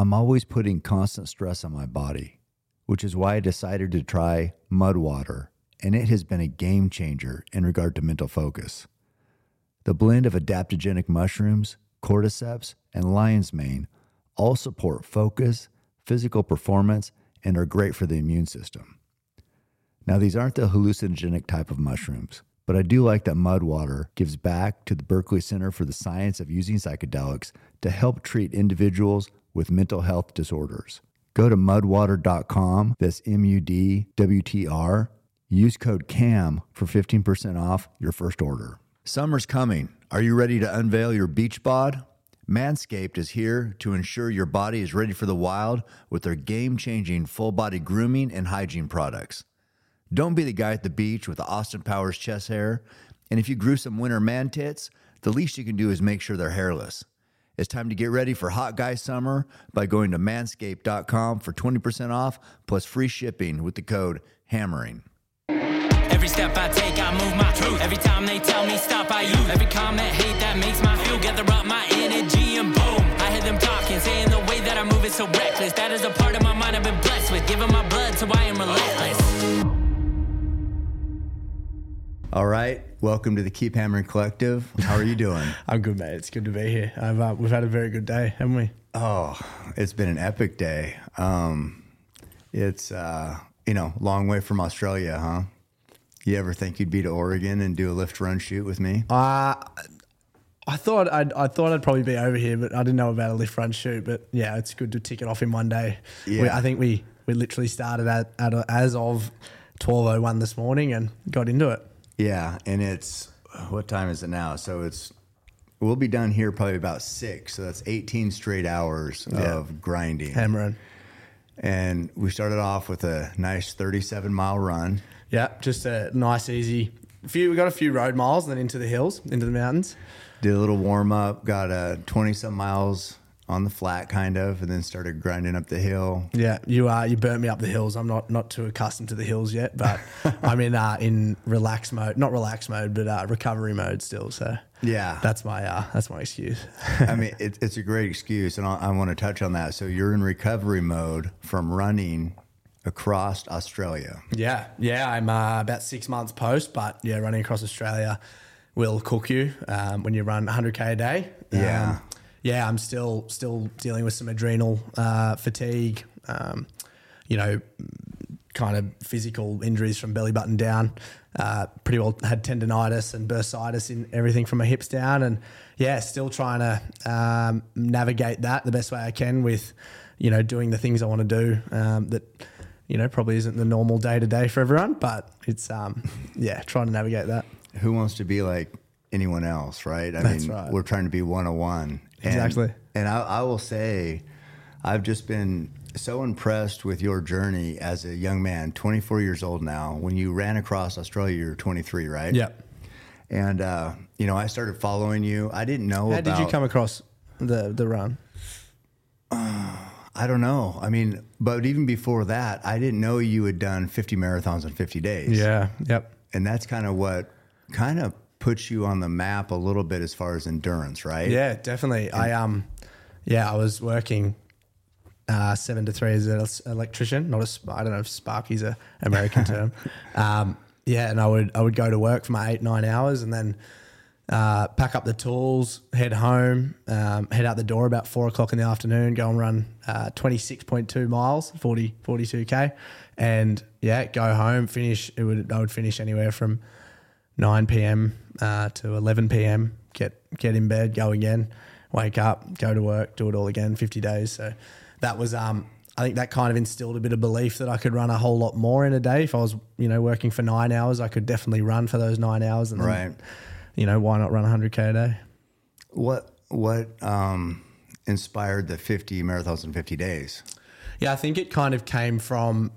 I'm always putting constant stress on my body, which is why I decided to try Mudwater, and it has been a game changer in regard to mental focus. The blend of adaptogenic mushrooms, cordyceps, and lion's mane all support focus, physical performance, and are great for the immune system. Now, these aren't the hallucinogenic type of mushrooms, but I do like that Mudwater gives back to the Berkeley Center for the Science of Using Psychedelics to help treat individuals with mental health disorders. Go to mudwater.com, that's MUDWTR. Use code CAM for 15% off your first order. Summer's coming. Are you ready to unveil your beach bod? Manscaped is here to ensure your body is ready for the wild with their game-changing full-body grooming and hygiene products. Don't be the guy at the beach with the Austin Powers chest hair, and if you grew some winter man tits, the least you can do is make sure they're hairless. It's time to get ready for hot guy summer by going to manscaped.com for 20% off plus free shipping with the code HAMMERING. Every step I take, I move my truth. Every time they tell me stop, I use. Every comment, hate that makes my feel. Gather up my energy and boom. I hear them talking, saying the way that I move is so reckless. That is a part of my mind I've been blessed with. Giving my blood, so I am relentless. All right, welcome to the Keep Hammering Collective. How are you doing? I'm good, mate. It's good to be here. We've had a very good day, haven't we? Oh, it's been an epic day. It's, long way from Australia, huh? You ever think you'd be to Oregon and do a lift run shoot with me? I thought I'd probably be over here, but I didn't know about a lift run shoot. But yeah, it's good to tick it off in one day. Yeah. I think we literally started at as of 12:01 this morning and got into it. Yeah, and it's, what time is it now? So we'll be done here probably about 6. So that's 18 straight hours of grinding, hammering. And we started off with a nice 37-mile run. Yeah, just a nice, easy few. We got a few road miles, then into the hills, into the mountains. Did a little warm up, got 20-some miles on the flat, kind of, and then started grinding up the hill. Yeah, you burnt me up the hills. I'm not too accustomed to the hills yet, but I'm in relax mode, not relax mode, but recovery mode still. So yeah, that's my excuse. I mean, it's a great excuse, and I want to touch on that. So you're in recovery mode from running across Australia. Yeah, I'm about 6 months post, but yeah, running across Australia will cook you when you run 100k a day. Yeah, I'm still dealing with some adrenal fatigue, kind of physical injuries from belly button down. Pretty well had tendonitis and bursitis in everything from my hips down, and yeah, still trying to navigate that the best way I can with, doing the things I want to do that. Probably isn't the normal day to day for everyone, but it's, trying to navigate that. Who wants to be like anyone else, right? I mean, we're trying to be 101. Exactly. And I will say, I've just been so impressed with your journey as a young man, 24 years old now. When you ran across Australia, you were 23, right? Yep. And, I started following you. I didn't know How did you come across the run? I don't know. I mean, but even before that, I didn't know you had done 50 marathons in 50 days. Yeah. Yep. And that's what puts you on the map a little bit as far as endurance, right? Yeah, definitely. And I was working 7 to 3 as an electrician. I don't know if Sparky's an American term. And I would go to work for my 8-9 hours and then pack up the tools, head home, head out the door about 4 o'clock in the afternoon, go and run 26.2 miles, 42K, and yeah, go home, finish. I would finish anywhere from 9 p.m. To 11 p.m, get in bed, go again, wake up, go to work, do it all again, 50 days. So that was, I think that kind of instilled a bit of belief that I could run a whole lot more in a day. If I was, working for 9 hours, I could definitely run for those 9 hours and right. Why not run 100K a day? What inspired the 50 marathons in 50 days? Yeah, I think it kind of came from,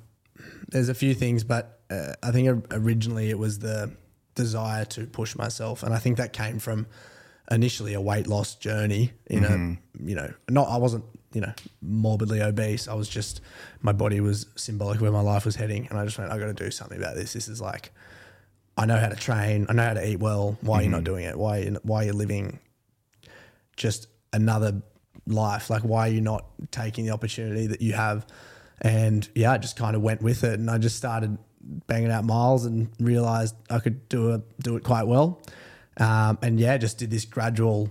there's a few things, but I think originally it was the desire to push myself. And I think that came from initially a weight loss journey. I wasn't, morbidly obese. I was just, my body was symbolic where my life was heading. And I just went, I got to do something about this. This is like, I know how to train. I know how to eat well. Why are you not doing it? Why are you living just another life? Like, why are you not taking the opportunity that you have? And yeah, I just kind of went with it, and I just started banging out miles and realized I could do it quite well. And yeah, just did this gradual,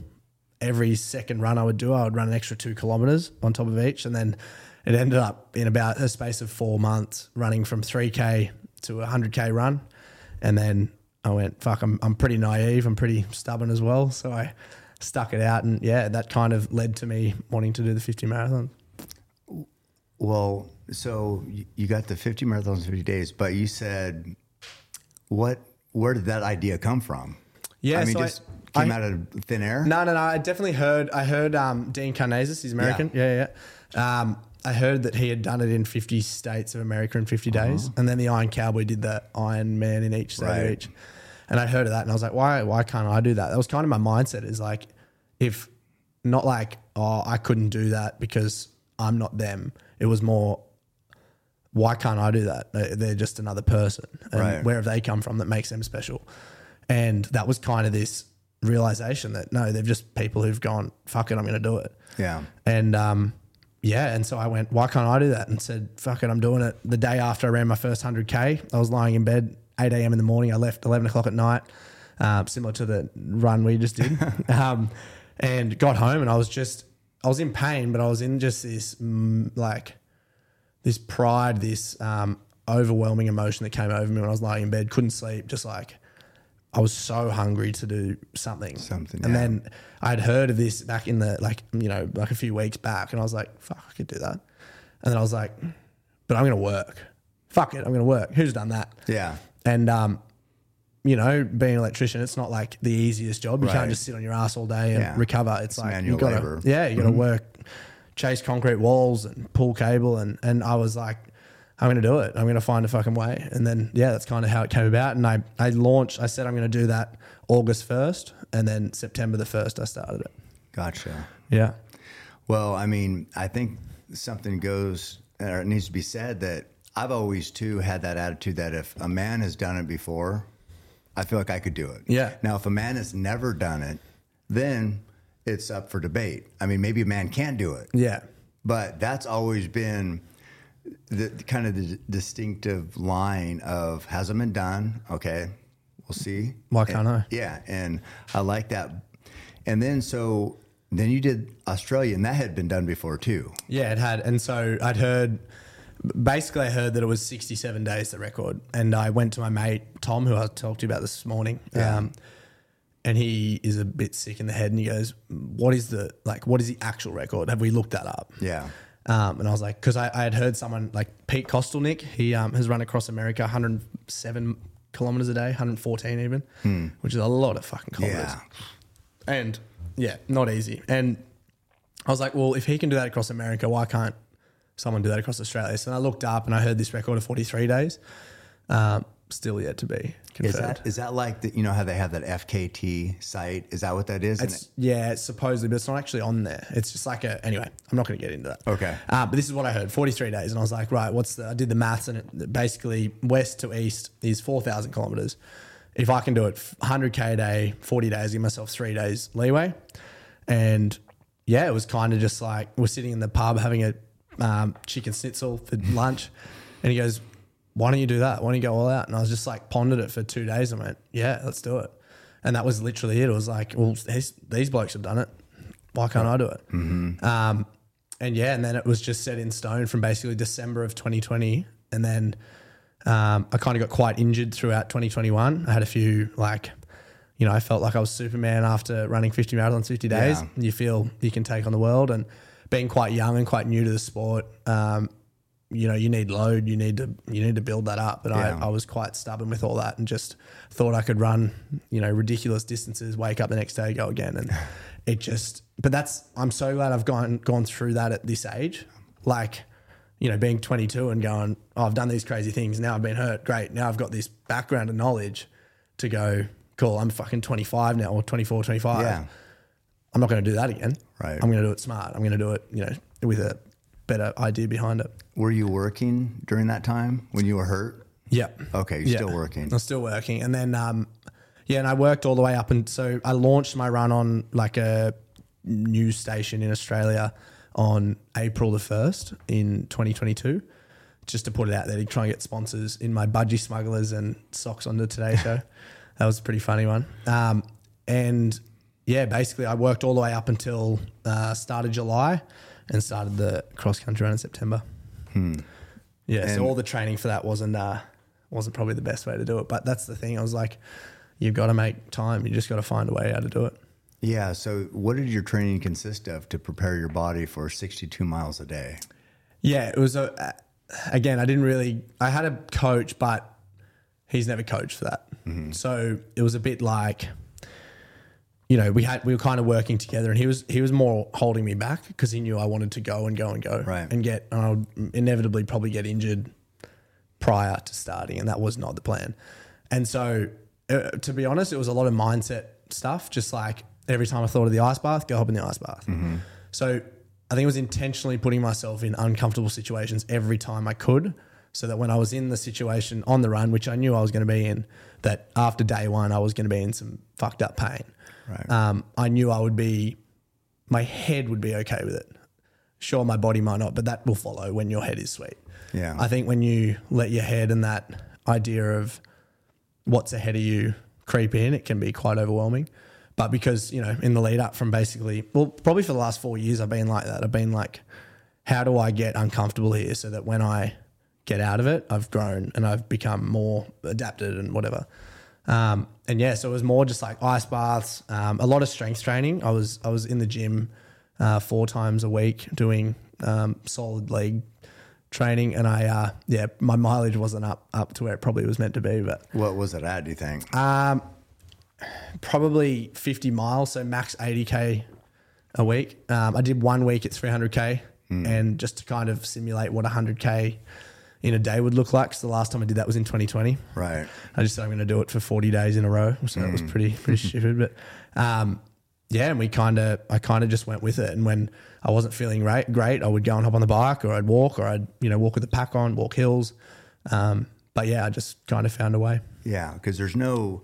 every second run I would run an extra 2 kilometers on top of each. And then it ended up in about a space of 4 months running from 3K to a 100K run. And then I went, fuck, I'm pretty naive. I'm pretty stubborn as well. So I stuck it out. And yeah, that kind of led to me wanting to do the 50 marathon. Well, so you got the 50 marathons, 50 days, but you said, where did that idea come from? Yeah, I mean, so just came out of thin air? No. I heard Dean Karnazes, he's American. Yeah. I heard that he had done it in 50 states of America in 50 days. And then the Iron Cowboy did the Iron Man in each state of each. And I heard of that and I was like, why can't I do that? That was kind of my mindset, is like, if not like, oh, I couldn't do that because I'm not them. It was more, why can't I do that? They're just another person. And where have they come from that makes them special? And that was kind of this realization that, no, they're just people who've gone, fuck it, I'm going to do it. Yeah. And and so I went, why can't I do that? And said, fuck it, I'm doing it. The day after I ran my first 100K, I was lying in bed, 8 a.m. in the morning. I left 11 o'clock at night, similar to the run we just did, and got home, and I was in pain, but I was in just this this pride, this overwhelming emotion that came over me when I was lying in bed, couldn't sleep, just like, I was so hungry to do something. And then I'd heard of this back in the, a few weeks back, and I was like, fuck, I could do that. And then I was like, but I'm going to work. Fuck it, I'm going to work. Who's done that? Yeah. And, being an electrician, it's not like the easiest job. You can't just sit on your ass all day and recover. It's like manual labor. Yeah, you got to work, chase concrete walls and pull cable. And I was like, I'm going to do it. I'm going to find a fucking way. And then, that's kind of how it came about. And I said I'm going to do that August 1st. And then September the 1st, I started it. Gotcha. Yeah. Well, I mean, I think something goes, or it needs to be said that I've always too had that attitude that if a man has done it before, I feel like I could do it. Yeah. Now, if a man has never done it, then it's up for debate. I mean, maybe a man can't do it. Yeah. But that's always been the kind of the distinctive line of hasn't been done. Okay, we'll see. Why can't I? Yeah, and I like that. And then then you did Australia, and that had been done before too. Yeah, it had. And so I'd heard, basically I heard that it was 67 days, the record. And I went to my mate Tom, who I talked to you about this morning. Yeah. And he is a bit sick in the head, and he goes, what is the actual record? Have we looked that up? Yeah. And I was like, because I had heard someone like Pete Kostelnik, he has run across America 107 kilometers a day, 114 even, which is a lot of fucking kilometers. Yeah. And yeah, not easy. And I was like, well, if he can do that across America, why can't someone do that across Australia? So then I looked up and I heard this record of 43 days, still yet to be confirmed. Is that like the, how they have that FKT site? Is that what that is? It's supposedly, but it's not actually on there. It's just like anyway, I'm not going to get into that. Okay. But this is what I heard, 43 days. And I was like, right, I did the maths, and it basically west to east is 4,000 kilometers. If I can do it 100K a day, 40 days, give myself 3 days leeway. And yeah, it was kind of just like, we're sitting in the pub having a chicken schnitzel for lunch. And he goes, why don't you do that? Why don't you go all out? And I was just like, pondered it for 2 days and went, yeah, let's do it. And that was literally it. It was like, well, these blokes have done it. Why can't I do it? Mm-hmm. And then it was just set in stone from basically December of 2020. And then I kind of got quite injured throughout 2021. I had a few I felt like I was Superman after running 50 marathons, 50 days. Yeah. You feel you can take on the world, and being quite young and quite new to the sport, you need load, you need to build that up. But I was quite stubborn with all that, and just thought I could run, ridiculous distances, wake up the next day, go again. And it just, but that's, I'm so glad I've gone through that at this age. Like, being 22 and going, oh, I've done these crazy things. Now I've been hurt. Great. Now I've got this background and knowledge to go, cool, I'm fucking 25 now, or 24, 25. Yeah. I'm not going to do that again. Right. I'm going to do it smart. I'm going to do it, with a better idea behind it. Were you working during that time when you were hurt? Yeah. Okay, you're still working. I'm still working. And then, and I worked all the way up. And so I launched my run on like a news station in Australia on April the 1st in 2022, just to put it out there, to try and get sponsors in my budgie smugglers and socks on the Today Show. That was a pretty funny one. And yeah, basically I worked all the way up until start of July and started the cross-country run in September. Yeah, and so all the training for that wasn't probably the best way to do it. But that's the thing. I was like, you've got to make time. You just got to find a way how to do it. Yeah. So what did your training consist of to prepare your body for 62 miles a day? Yeah, it was, again, I had a coach, but he's never coached for that. Mm-hmm. So it was a bit like, you know, we were kind of working together, and he was more holding me back because he knew I wanted to go right. And I would inevitably probably get injured prior to starting, and that was not the plan. And so to be honest, it was a lot of mindset stuff, just like every time I thought of the ice bath, go hop in the ice bath. Mm-hmm. So I think it was intentionally putting myself in uncomfortable situations every time I could, so that when I was in the situation on the run, which I knew I was going to be in, that after day one I was going to be in some fucked up pain. Right. I knew my head would be okay with it. Sure, my body might not, but that will follow when your head is sweet. Yeah. I think when you let your head and that idea of what's ahead of you creep in, it can be quite overwhelming. But because, you know, in the lead up from probably for the last 4 years, I've been like that. I've been like, how do I get uncomfortable here so that when I get out of it, I've grown and I've become more adapted and whatever. And yeah, so it was more just like ice baths, a lot of strength training. I was in the gym 4 times a week doing solid leg training, and my mileage wasn't up to where it probably was meant to be. But what was it at, do you think? Probably 50 miles, so max 80K a week. I did 1 week at 300K and just to kind of simulate what 100K in a day would look like. So the last time I did that was in 2020. Right. I just said I'm going to do it for 40 days in a row. So it was pretty stupid. But yeah, and I kind of just went with it. And when I wasn't feeling great, I would go and hop on the bike, or I'd walk, or I'd, you know, walk with the pack on, walk hills. But yeah, I just kind of found a way. Yeah, because there's no...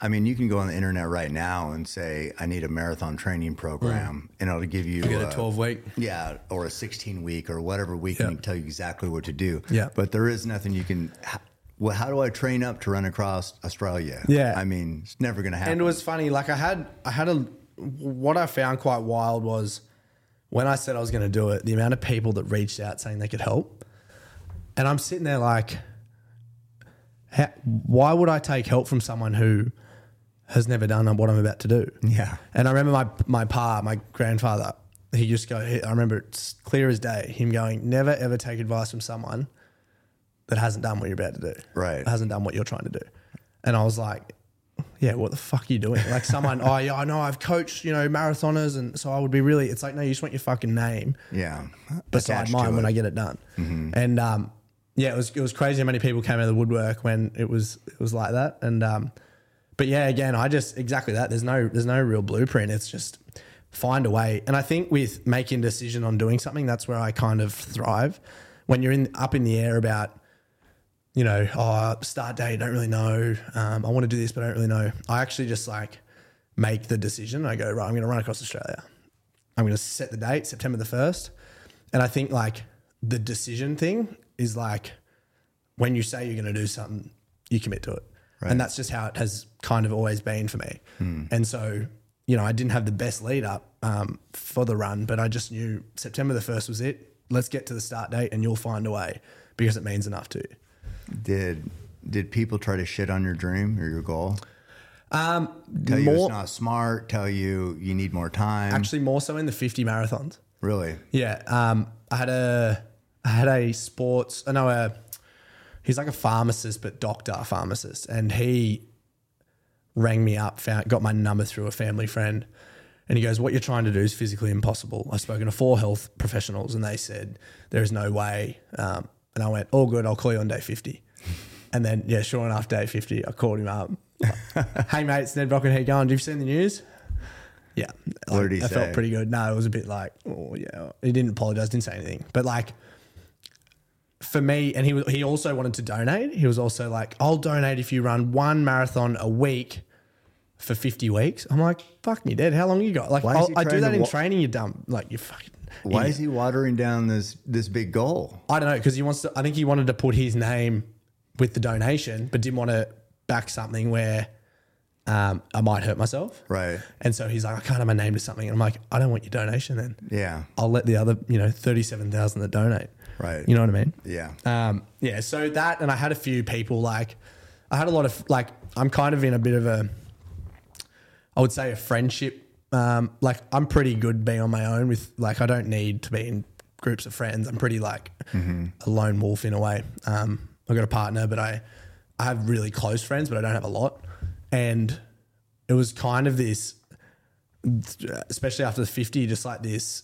I mean, you can go on the internet right now and say, I need a marathon training program, and it'll give you a 12-week. Yeah, or a 16-week or whatever week, and tell you exactly what to do. Yeah. But there is nothing you can – well, how do I train up to run across Australia? Yeah. I mean, it's never going to happen. And it was funny. Like I had what I found quite wild was when I said I was going to do it, the amount of people that reached out saying they could help. And I'm sitting there like, why would I take help from someone who – has never done what I'm about to do. Yeah. And I remember my grandfather, I remember it's clear as day, him going, never ever take advice from someone that hasn't done what you're about to do. Right. Hasn't done what you're trying to do. And I was like, yeah, what the fuck are you doing? Like someone, oh yeah, I know I've coached, you know, marathoners, and so I would be really, it's like, no, you just want your fucking name. Yeah. Beside mine when I get it done. Mm-hmm. And yeah, it was crazy how many people came out of the woodwork when it was like that. And but yeah, again, I just exactly that. There's no real blueprint. It's just find a way. And I think with making a decision on doing something, that's where I kind of thrive. When you're up in the air about, you know, start day, don't really know. I want to do this, but I don't really know. I actually just like make the decision. I go, right, I'm going to run across Australia. I'm going to set the date, September the 1st. And I think like the decision thing is like when you say you're going to do something, you commit to it. Right. And that's just how it has kind of always been for me. And so, you know, I didn't have the best lead up for the run, but I just knew September the 1st was it. Let's get to the start date and you'll find a way because it means enough to you. Did people try to shit on your dream or your goal? Tell you it's not smart, tell you you need more time? Actually more so in the 50 marathons. Really? Yeah. I had a sports – I know a – he's like a pharmacist, but pharmacist. And he rang me up, got my number through a family friend. And he goes, what you're trying to do is physically impossible. I've spoken to 4 health professionals and they said, there is no way. And I went, all good, I'll call you on day 50. And then, yeah, sure enough, day 50, I called him up. Hey, mate, it's Ned Brockman. How you going? Have you seen the news? Yeah. What did he say? I felt pretty good. No, it was a bit like, oh, yeah. He didn't apologize, didn't say anything. But like... for me, and he also wanted to donate. He was also like, I'll donate if you run one marathon a week for 50 weeks. I'm like, fuck me, Dad, how long you got? Like, I do that in training, you dumb. Like, you fucking. Why is he watering down this big goal? I don't know, because he wants to. I think he wanted to put his name with the donation, but didn't want to back something where I might hurt myself. Right. And so he's like, I can't have my name to something. And I'm like, I don't want your donation then. Yeah. I'll let the other, 37,000 that donate. Right. You know what I mean? Yeah. Yeah. So that, and I had a few people I'm kind of in a bit of a, I would say a friendship. I'm pretty good being on my own with, I don't need to be in groups of friends. I'm pretty a lone wolf in a way. I've got a partner, but I have really close friends, but I don't have a lot. And it was kind of this, especially after the 50, just like this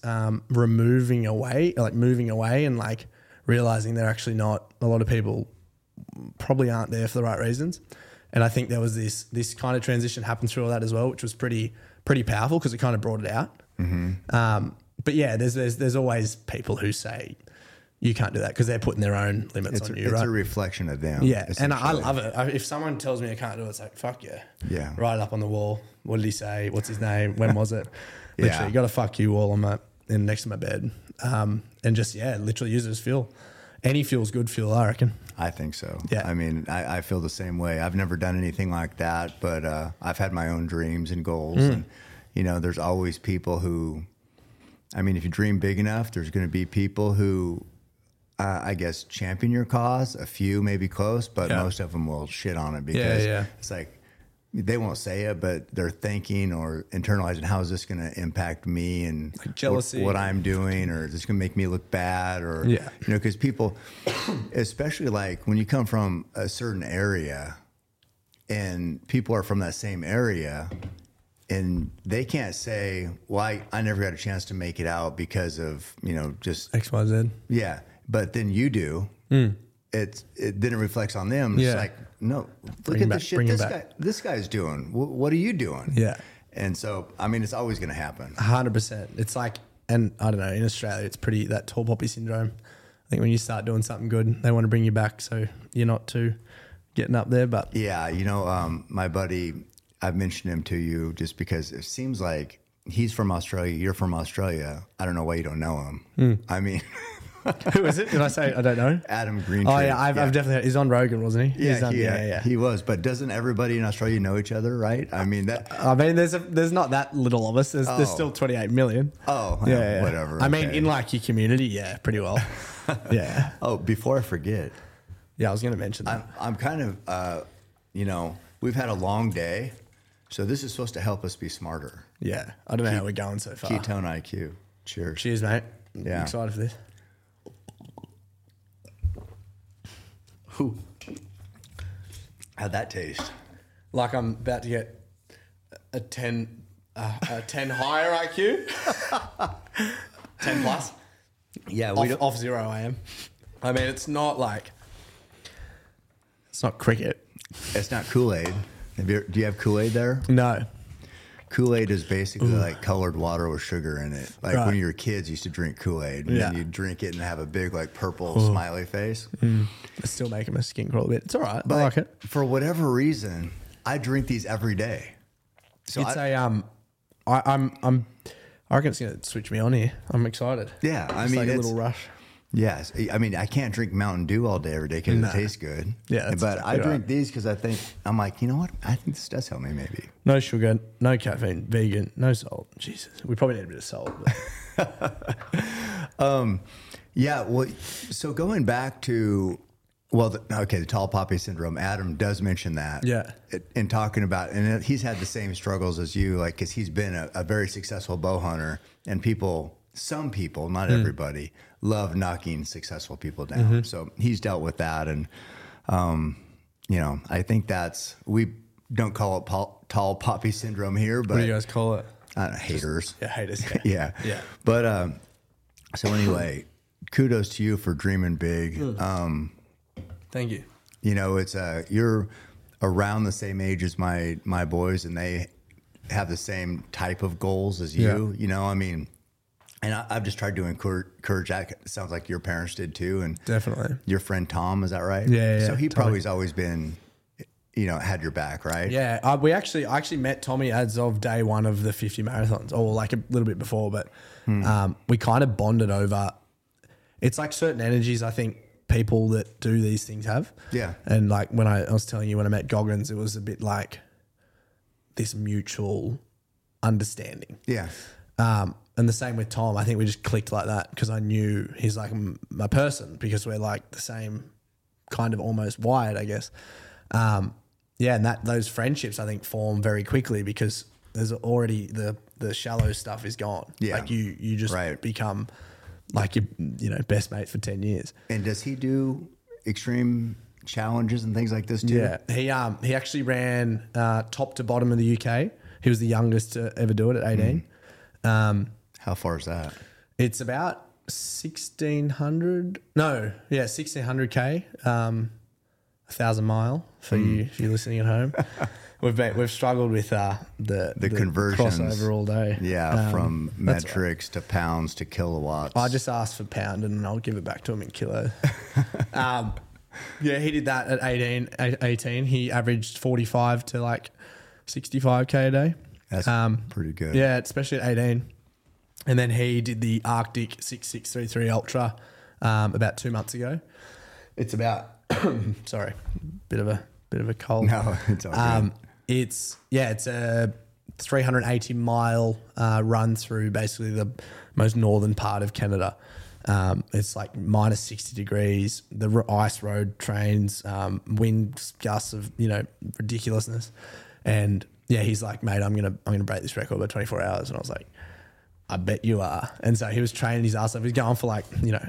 moving away and realizing they're actually not, a lot of people probably aren't there for the right reasons. And I think there was this kind of transition happened through all that as well, which was pretty powerful because it kind of brought it out. Mm-hmm. But yeah, there's always people who say you can't do that because they're putting their own limits on you, right? It's a reflection of them. Yeah, and I love it. If someone tells me I can't do it, it's like, fuck yeah. Yeah. Right up on the wall. What did he say? What's his name? When was it? Literally, yeah. You got to fuck you wall next to my bed. And just, yeah, literally use it as fuel. Any fuel's good fuel, I reckon. I think so. Yeah. I mean, I feel the same way. I've never done anything like that, but I've had my own dreams and goals. Mm. And, there's always people who, if you dream big enough, there's going to be people who, champion your cause. A few may be close, but most of them will shit on it because it's like they won't say it, but they're thinking or internalizing, how is this going to impact me and jealousy, what I'm doing, or is this going to make me look bad? Or, because people, especially when you come from a certain area and people are from that same area and they can't say, well, I never got a chance to make it out because of, just X, Y, Z. Yeah. But then you do. Mm. It then it reflects on them. Yeah. It's like, no, look at the shit this guy's doing. What are you doing? Yeah. And so, it's always going to happen. 100%. It's and I don't know, in Australia, it's pretty, that tall poppy syndrome. I think when you start doing something good, they want to bring you back. So you're not too getting up there, but. Yeah. My buddy, I've mentioned him to you just because it seems like he's from Australia. You're from Australia. I don't know why you don't know him. Mm. Who is it? Did I say it? I don't know. Adam Greentree. Oh, yeah, I've definitely heard. He's on Rogan, wasn't he? Yeah, he was. But doesn't everybody in Australia know each other, right? There's not that little of us. There's still 28 million. Oh, yeah, whatever. In your community, yeah, pretty well. Yeah. Oh, before I forget. Yeah, I was going to mention that. I'm kind of, we've had a long day, so this is supposed to help us be smarter. Yeah, I don't know how we're going so far. Ketone IQ. Cheers. Cheers, mate. Yeah. I'm excited for this. Ooh. How'd that taste? Like I'm about to get a 10 higher IQ. 10 plus. Yeah, off zero I am. It's not cricket. It's not Kool-Aid. Do you have Kool-Aid there? No. Kool-Aid is basically colored water with sugar in it. When you were kids, you used to drink Kool-Aid. And then you'd drink it and have a big purple smiley face. Mm. It's still making my skin crawl a bit. It's all right. But I like it. For whatever reason, I drink these every day. So it's I reckon it's going to switch me on here. I'm excited. Yeah. It's a little rush. Yes. I can't drink Mountain Dew all day every day because it tastes good. Yeah. But exactly I drink these because I think this does help me maybe. No sugar, no caffeine, vegan, no salt. Jesus. We probably need a bit of salt. But. So going back to, the tall poppy syndrome, Adam does mention that. Yeah. In talking about, and he's had the same struggles as you, because he's been a very successful bow hunter and people, some people, not everybody, love knocking successful people down. Mm-hmm. So he's dealt with that. And, I think we don't call it tall poppy syndrome here, but what do you guys call it? Haters. Yeah, haters. Yeah. Yeah. But, so anyway, kudos to you for dreaming big. Thank you. It's, you're around the same age as my boys and they have the same type of goals as you, And I've just tried to encourage that. It sounds like your parents did too. And definitely your friend Tom, is that right? Yeah. So he probably has always been you know, had your back, right? Yeah. I actually met Tommy as of day one of the 50 marathons, or like a little bit before, but we kind of bonded over. It's like certain energies I think people that do these things have. Yeah. And like when I was telling you when I met Goggins, it was a bit like this mutual understanding. Yeah. And the same with Tom. I think we just clicked like that because I knew he's like my person because we're like the same kind of almost wired, I guess. Yeah, and those friendships I think form very quickly because there's already the shallow stuff is gone. Yeah, like you just become like your best mate for 10 years. And does he do extreme challenges and things like this too? Yeah, he actually ran top to bottom of the UK. He was the youngest to ever do it at 18. How far is that? It's about 1600. No, yeah, 1600k. 1,000 mile for you if you're listening at home. We've struggled with the conversions crossover all day. Yeah, from metrics to pounds to kilowatts. I just asked for pound and I'll give it back to him in kilo. Yeah, he did that at 18. He averaged 45 to like 65k a day. That's pretty good. Yeah, especially at 18. And then he did the Arctic 6633 Ultra about 2 months ago. It's about sorry, bit of a cold. No, it's all good. It's a 380 mile run through basically the most northern part of Canada. It's like minus 60 degrees. The ice road trains, wind gusts of ridiculousness, and yeah, he's like, mate, I'm gonna break this record by 24 hours, and I was like, I bet you are. And so he was training his ass off. He was going for like,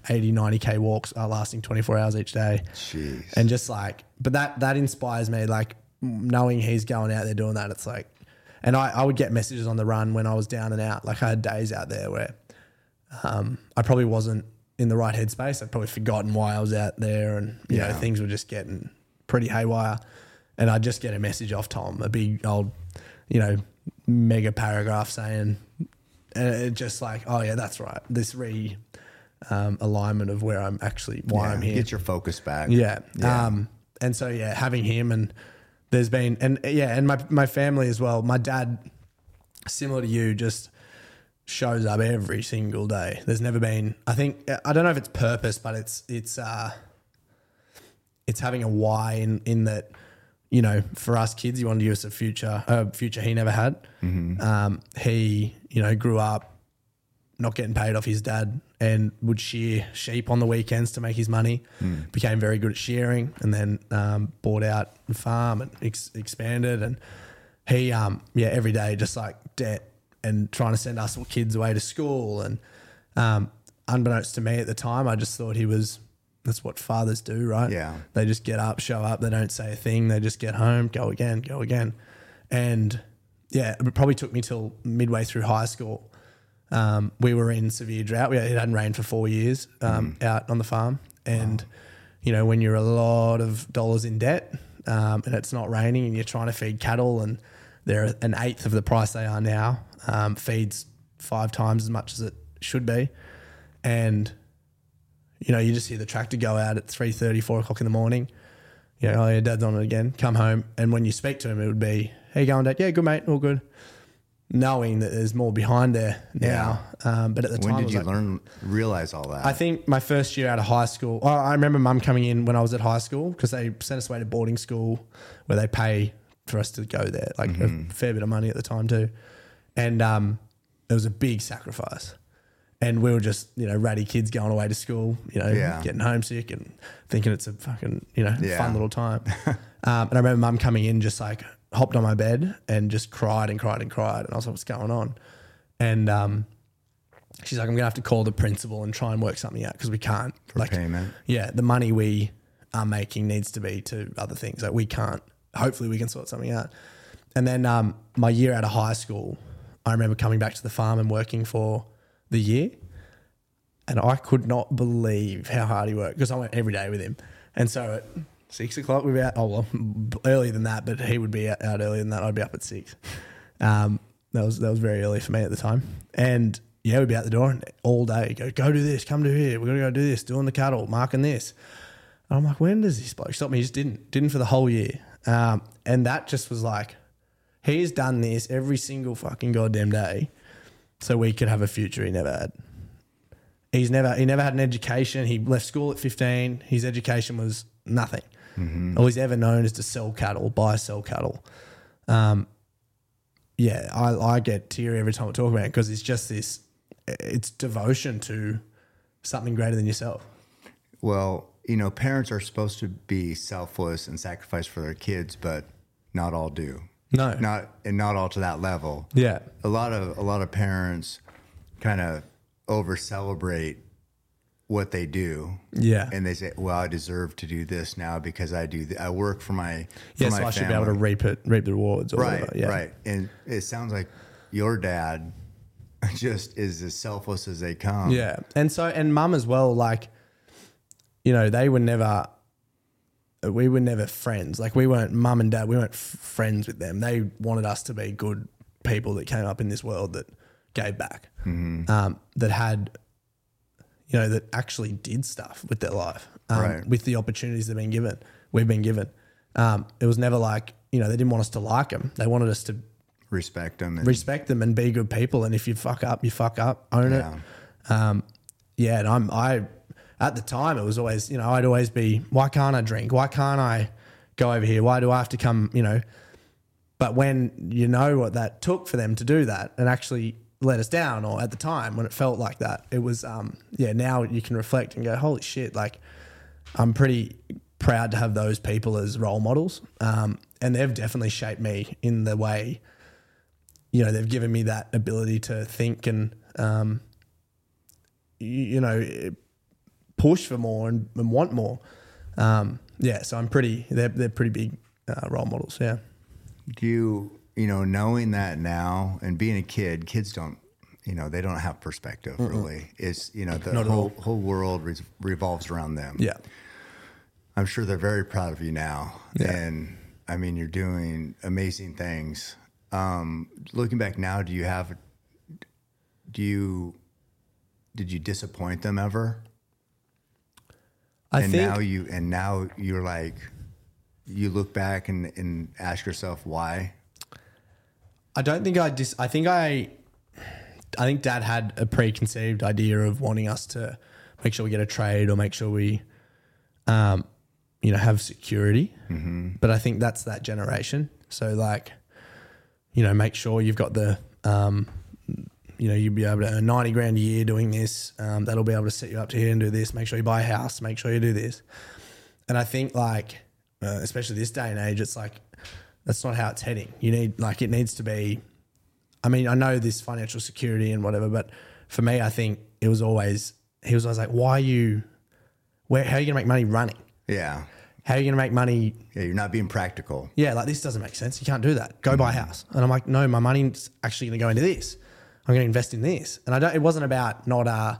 80, 90K walks lasting 24 hours each day. Jeez. And just like, but that inspires me, like knowing he's going out there doing that. It's like, and I would get messages on the run when I was down and out. Like I had days out there where I probably wasn't in the right headspace. I'd probably forgotten why I was out there and, you know, things were just getting pretty haywire. And I'd just get a message off Tom, a big old, mega paragraph saying, and it just like, oh yeah, that's right. This alignment of where I'm actually, why I'm here. Get your focus back. Yeah. And so, yeah, having him and there's been, and my family as well. My dad, similar to you, just shows up every single day. There's never been, I think, I don't know if it's purpose, but it's having a why in that, for us kids, he wanted to give us a future he never had. Mm-hmm. He, grew up not getting paid off his dad and would shear sheep on the weekends to make his money, became very good at shearing and then bought out the farm and expanded. And he, every day just like debt and trying to send us kids away to school. And unbeknownst to me at the time, I just thought that's what fathers do, right? Yeah. They just get up, show up, they don't say a thing, they just get home, go again. And yeah, it probably took me till midway through high school. We were in severe drought. It hadn't rained for 4 years out on the farm. And, when you're a lot of dollars in debt and it's not raining and you're trying to feed cattle and they're an eighth of the price they are now, feeds 5 times as much as it should be. And, you just hear the tractor go out at 3:30, 4 o'clock in the morning. Oh yeah, Dad's on it again. Come home. And when you speak to him, it would be, how you going, Dad? Yeah, good, mate. All good. Knowing that there's more behind there now. Yeah. But at the time, when did you realize all that? I think my first year out of high school. Oh, I remember Mum coming in when I was at high school because they sent us away to boarding school where they pay for us to go there, like a fair bit of money at the time too. And it was a big sacrifice. And we were just, ratty kids going away to school, getting homesick and thinking it's a fucking, fun little time. And I remember Mum coming in just like, hopped on my bed and just cried. And I was like, what's going on? And she's like, I'm going to have to call the principal and try and work something out because we can't. Payment. Yeah, the money we are making needs to be to other things. Like we can't. Hopefully we can sort something out. And then my year out of high school, I remember coming back to the farm and working for the year. And I could not believe how hard he worked because I went every day with him. And so it... 6 o'clock, we'd be out. Oh, well, earlier than that, but he would be out earlier than that. I'd be up at 6. That was very early for me at the time. And yeah, we'd be out the door and all day. Go do this, come do here. We're gonna go do this, doing the cattle, marking this. And I'm like, when does this bloke stop me? He just didn't for the whole year. And that just was like, he's done this every single fucking goddamn day so we could have a future he never had. He never had an education. He left school at 15. His education was nothing. Mm-hmm. All he's ever known is to sell cattle, buy, sell cattle. Yeah, I get teary every time I talk about it because it's just this, it's devotion to something greater than yourself. Well, you know, parents are supposed to be selfless and sacrifice for their kids, but not all do. No. Not all to that level. Yeah. A lot of parents kind of over-celebrate what they do. Yeah. And they say, well, I deserve to do this now because I work for my family. So I should be able to reap the rewards. Or right, whatever. Yeah. Right. And it sounds like your dad just is as selfless as they come. Yeah. And mum as well, like, you know, we were never friends. Like we weren't mum and dad, we weren't friends with them. They wanted us to be good people that came up in this world that gave back, mm-hmm. That had, you know, that actually did stuff with their life, right. With the opportunities they've been given, we've been given. It was never like, you know, they didn't want us to like them. They wanted us to respect them and be good people. And if you fuck up, you fuck up, own it. Yeah. And at the time it was always, you know, I'd always be, why can't I drink? Why can't I go over here? Why do I have to come, you know? But when you know what that took for them to do that and actually let us down, or at the time when it felt like that, it was, now you can reflect and go, holy shit, like I'm pretty proud to have those people as role models. And they've definitely shaped me in the way, you know, they've given me that ability to think and, push for more and want more. So they're pretty big role models. Yeah. Do you know, knowing that now and being a kid, kids don't, you know, they don't have perspective really. It's, you know, the whole world revolves around them. Yeah. I'm sure they're very proud of you now. Yeah. And I mean, you're doing amazing things. Looking back now, did you disappoint them ever? Now you're like, you look back and ask yourself why. I think Dad had a preconceived idea of wanting us to make sure we get a trade or make sure we, have security. Mm-hmm. But I think that's that generation. So like, you know, make sure you've got the, you'll be able to earn 90 grand a year doing this. That'll be able to set you up to here and do this. Make sure you buy a house. Make sure you do this. And I think like, especially this day and age, it's like, that's not how it's heading. You need, like, it needs to be, I mean, I know this financial security and whatever, but for me, I think it was always, he was always like, how are you going to make money running? Yeah. How are you going to make money? Yeah, you're not being practical. Yeah, like this doesn't make sense. You can't do that. Go buy a house. And I'm like, no, my money's actually going to go into this. I'm going to invest in this. And it wasn't about I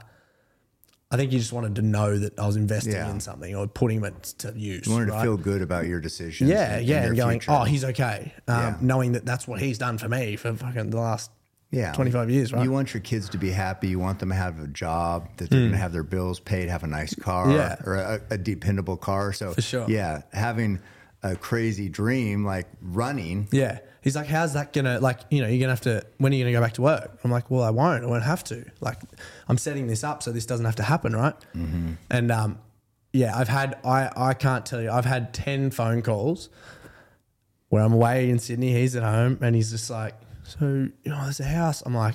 think he just wanted to know that I was investing in something or putting it to use. You wanted to feel good about your decisions. Yeah, and going, future. Oh, he's okay. Knowing that that's what he's done for me for fucking the last 25 years, right? You want your kids to be happy. You want them to have a job, that they're going to have their bills paid, have a nice car or a dependable car. So, for sure. Yeah, having a crazy dream like running. Yeah. He's like, how's that going to, like, you know, you're going to have to, when are you going to go back to work? I'm like, well, I won't have to. Like, I'm setting this up so this doesn't have to happen, right? Mm-hmm. And, I can't tell you, I've had 10 phone calls where I'm away in Sydney, he's at home, and he's just like, so, you know, there's a house. I'm like,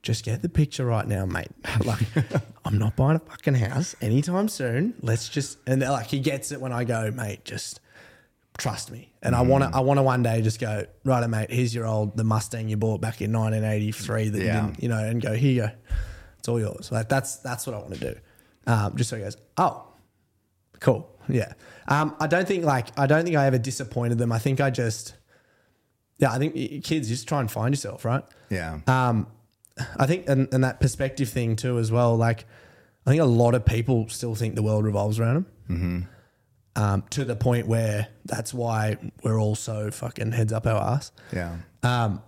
just get the picture right now, mate. Like, I'm not buying a fucking house anytime soon. Let's just, and they're like, he gets it when I go, mate, just trust me. And I want to one day just go, right, mate, here's the Mustang you bought back in 1983 that you didn't, you know, and go, here you go. It's all yours. Like that's what I want to do. Just so he goes, oh, cool. Yeah. I don't think I ever disappointed them. I think I think kids just try and find yourself, right? Yeah. I think, and that perspective thing too, as well, like I think a lot of people still think the world revolves around them. Mm-hmm. To the point where that's why we're all so fucking heads up our ass. Yeah. And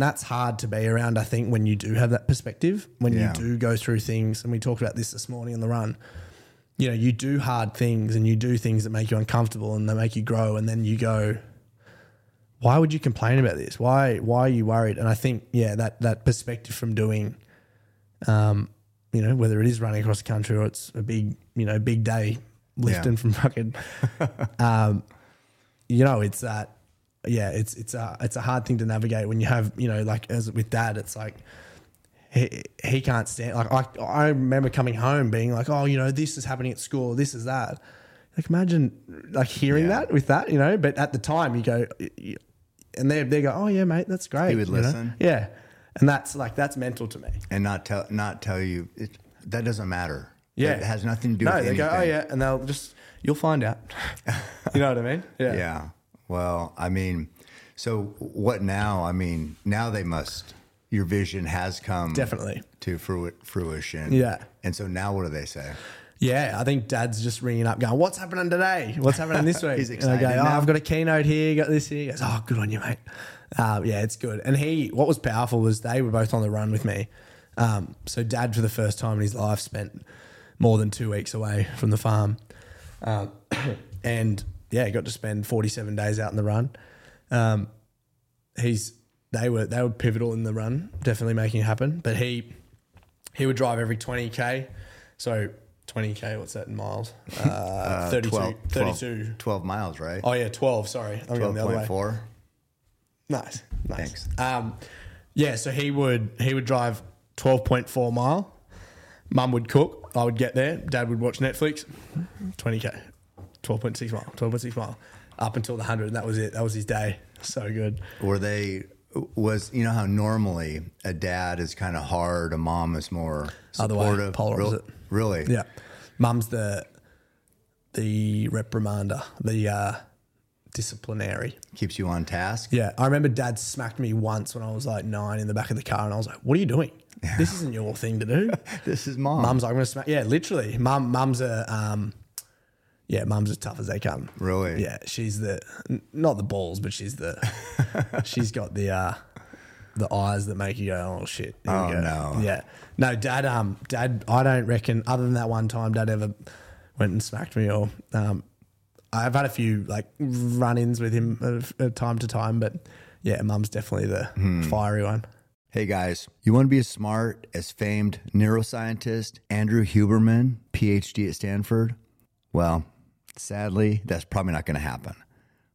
that's hard to be around, I think, when you do have that perspective, when you do go through things. And we talked about this morning on the run. you know, you do hard things and you do things that make you uncomfortable and they make you grow, and then you go, why would you complain about this? Why are you worried? And I think, yeah, that perspective from doing, you know, whether it is running across the country or it's a big, you know, big day lifting from fucking, you know, it's that, yeah, it's a hard thing to navigate when you have, you know, like as with Dad, it's like he can't stand, like I remember coming home being like, oh, you know, this is happening at school, this is that. Like imagine like hearing that with that, you know, but at the time you go, and they go, oh yeah, mate, that's great. He would listen. Know? Yeah. And that's like, that's mental to me. And not tell you, that doesn't matter. Yeah. It has nothing to do with anything. No, they go, oh yeah. And they'll just, you'll find out. You know what I mean? Yeah. Yeah. Well, I mean, so what now? I mean, now they must, your vision has come definitely to fruition. Yeah. And so now what do they say? Yeah, I think Dad's just ringing up going, what's happening today? What's happening this week? He's excited. And I go, I've got a keynote here, got this here. He goes, oh, good on you, mate. Yeah, it's good. And what was powerful was they were both on the run with me. So Dad, for the first time in his life, spent more than 2 weeks away from the farm. And yeah, he got to spend 47 days out in the run. They were pivotal in the run, definitely making it happen. But he would drive every 20K. So 20K, what's that in miles? 12 miles, right? Oh, yeah, 12, sorry. I'm going the other way. 12.4. Nice. Thanks. Yeah, so he would drive 12.4 mile. Mum would cook. I would get there. Dad would watch Netflix. 20K, 12.6 mile, up until the 100. That was it. That was his day. So good. You know how normally a dad is kind of hard, a mom is more supportive? Other way, polar opposite. Really? Yeah. Mum's the reprimander, the disciplinary. Keeps you on task? Yeah. I remember Dad smacked me once when I was like 9 in the back of the car and I was like, what are you doing? This isn't your thing to do. This is Mom. Mum's like, I'm going to smack. Yeah, literally. Mum's as tough as they come. Really? Yeah. She's not the balls, but she's got the eyes that make you go, oh shit. Here we go. No. Yeah. No, Dad, I don't reckon other than that one time Dad ever went and smacked me or, I've had a few like run-ins with him time to time, but yeah, Mum's definitely the fiery one. Hey guys, you want to be as smart as famed neuroscientist Andrew Huberman, PhD at Stanford? Well, sadly, that's probably not going to happen.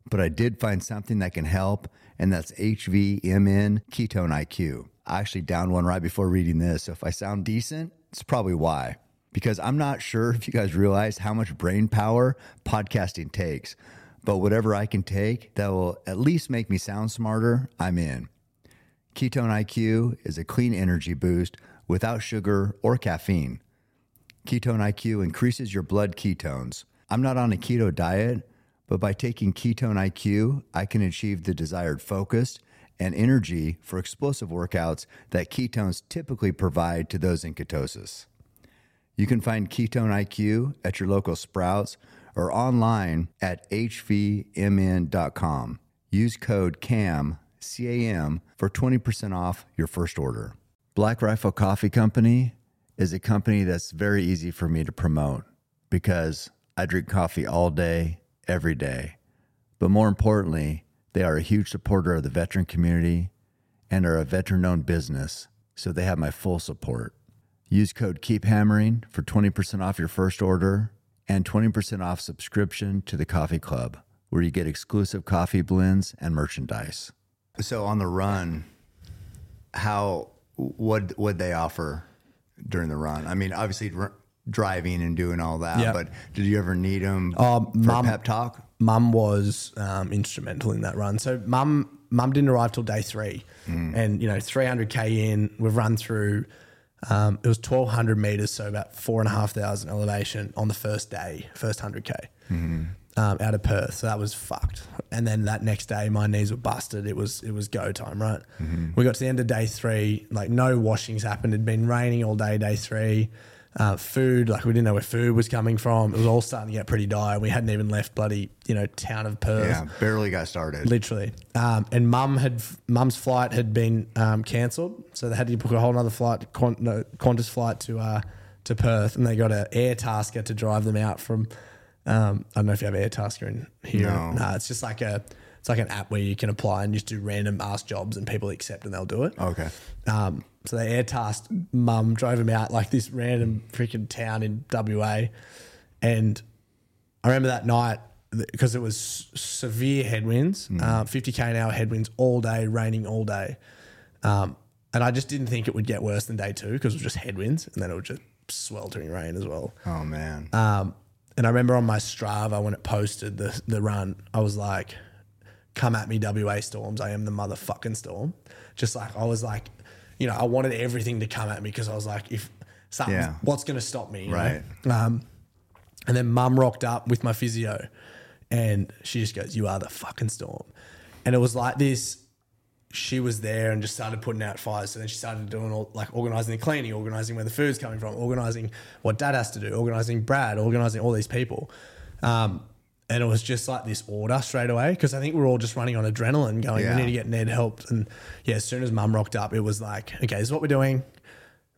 But I did find something that can help, and that's HVMN Ketone IQ. I actually downed one right before reading this, so if I sound decent, it's probably why. Because I'm not sure if you guys realize how much brain power podcasting takes, but whatever I can take that will at least make me sound smarter, I'm in. Ketone IQ is a clean energy boost without sugar or caffeine. Ketone IQ increases your blood ketones. I'm not on a keto diet, but by taking Ketone IQ, I can achieve the desired focus and energy for explosive workouts that ketones typically provide to those in ketosis. You can find Ketone IQ at your local Sprouts or online at hvmn.com. Use code CAM, C-A-M, for 20% off your first order. Black Rifle Coffee Company is a company that's very easy for me to promote because I drink coffee all day, every day. But more importantly, they are a huge supporter of the veteran community and are a veteran-owned business, so they have my full support. Use code KEEPHAMMERING for 20% off your first order and 20% off subscription to the Coffee Club, where you get exclusive coffee blends and merchandise. So on the run, what'd they offer during the run? I mean, obviously driving and doing all that, but did you ever need them for pep talk? Mum was instrumental in that run. So Mum didn't arrive till day 3, and, you know, 300K in, we've run through... it was 1,200 meters, so about 4,500 elevation on the first day, first 100K out of Perth. So that was fucked. And then that next day, my knees were busted. It was go time, right? Mm-hmm. We got to the end of day 3, like no washings happened. It'd been raining all day 3. Food, like we didn't know where food was coming from. It was all starting to get pretty dire. We hadn't even left bloody, you know, town of Perth. Yeah, barely got started. Literally. And Mum's flight had been cancelled, so they had to book a whole other flight, Qantas flight to to Perth, and they got an Air Tasker to drive them out from. I don't know if you have Air Tasker in here. No, it's just like a. It's like an app where you can apply and just do random ass jobs and people accept and they'll do it. Okay. So they air tasked mum, drove him out like this random freaking town in WA. And I remember that night because it was severe headwinds, 50k an hour headwinds all day, raining all day. And I just didn't think it would get worse than day two because it was just headwinds and then it was just sweltering rain as well. Oh, man. And I remember on my Strava when it posted the run, I was like, come at me, WA storms. I am the motherfucking storm. Just like I was like, you know, I wanted everything to come at me because I was like, if something, what's going to stop me? You know? And then mum rocked up with my physio and she just goes, you are the fucking storm. And it was like this, she was there and just started putting out fires. So then she started doing all like organising the cleaning, organising where the food's coming from, organising what dad has to do, organising Brad, organising all these people. And it was just like this order straight away because I think we're all just running on adrenaline going, we need to get Ned helped. And, yeah, as soon as mum rocked up, it was like, okay, this is what we're doing.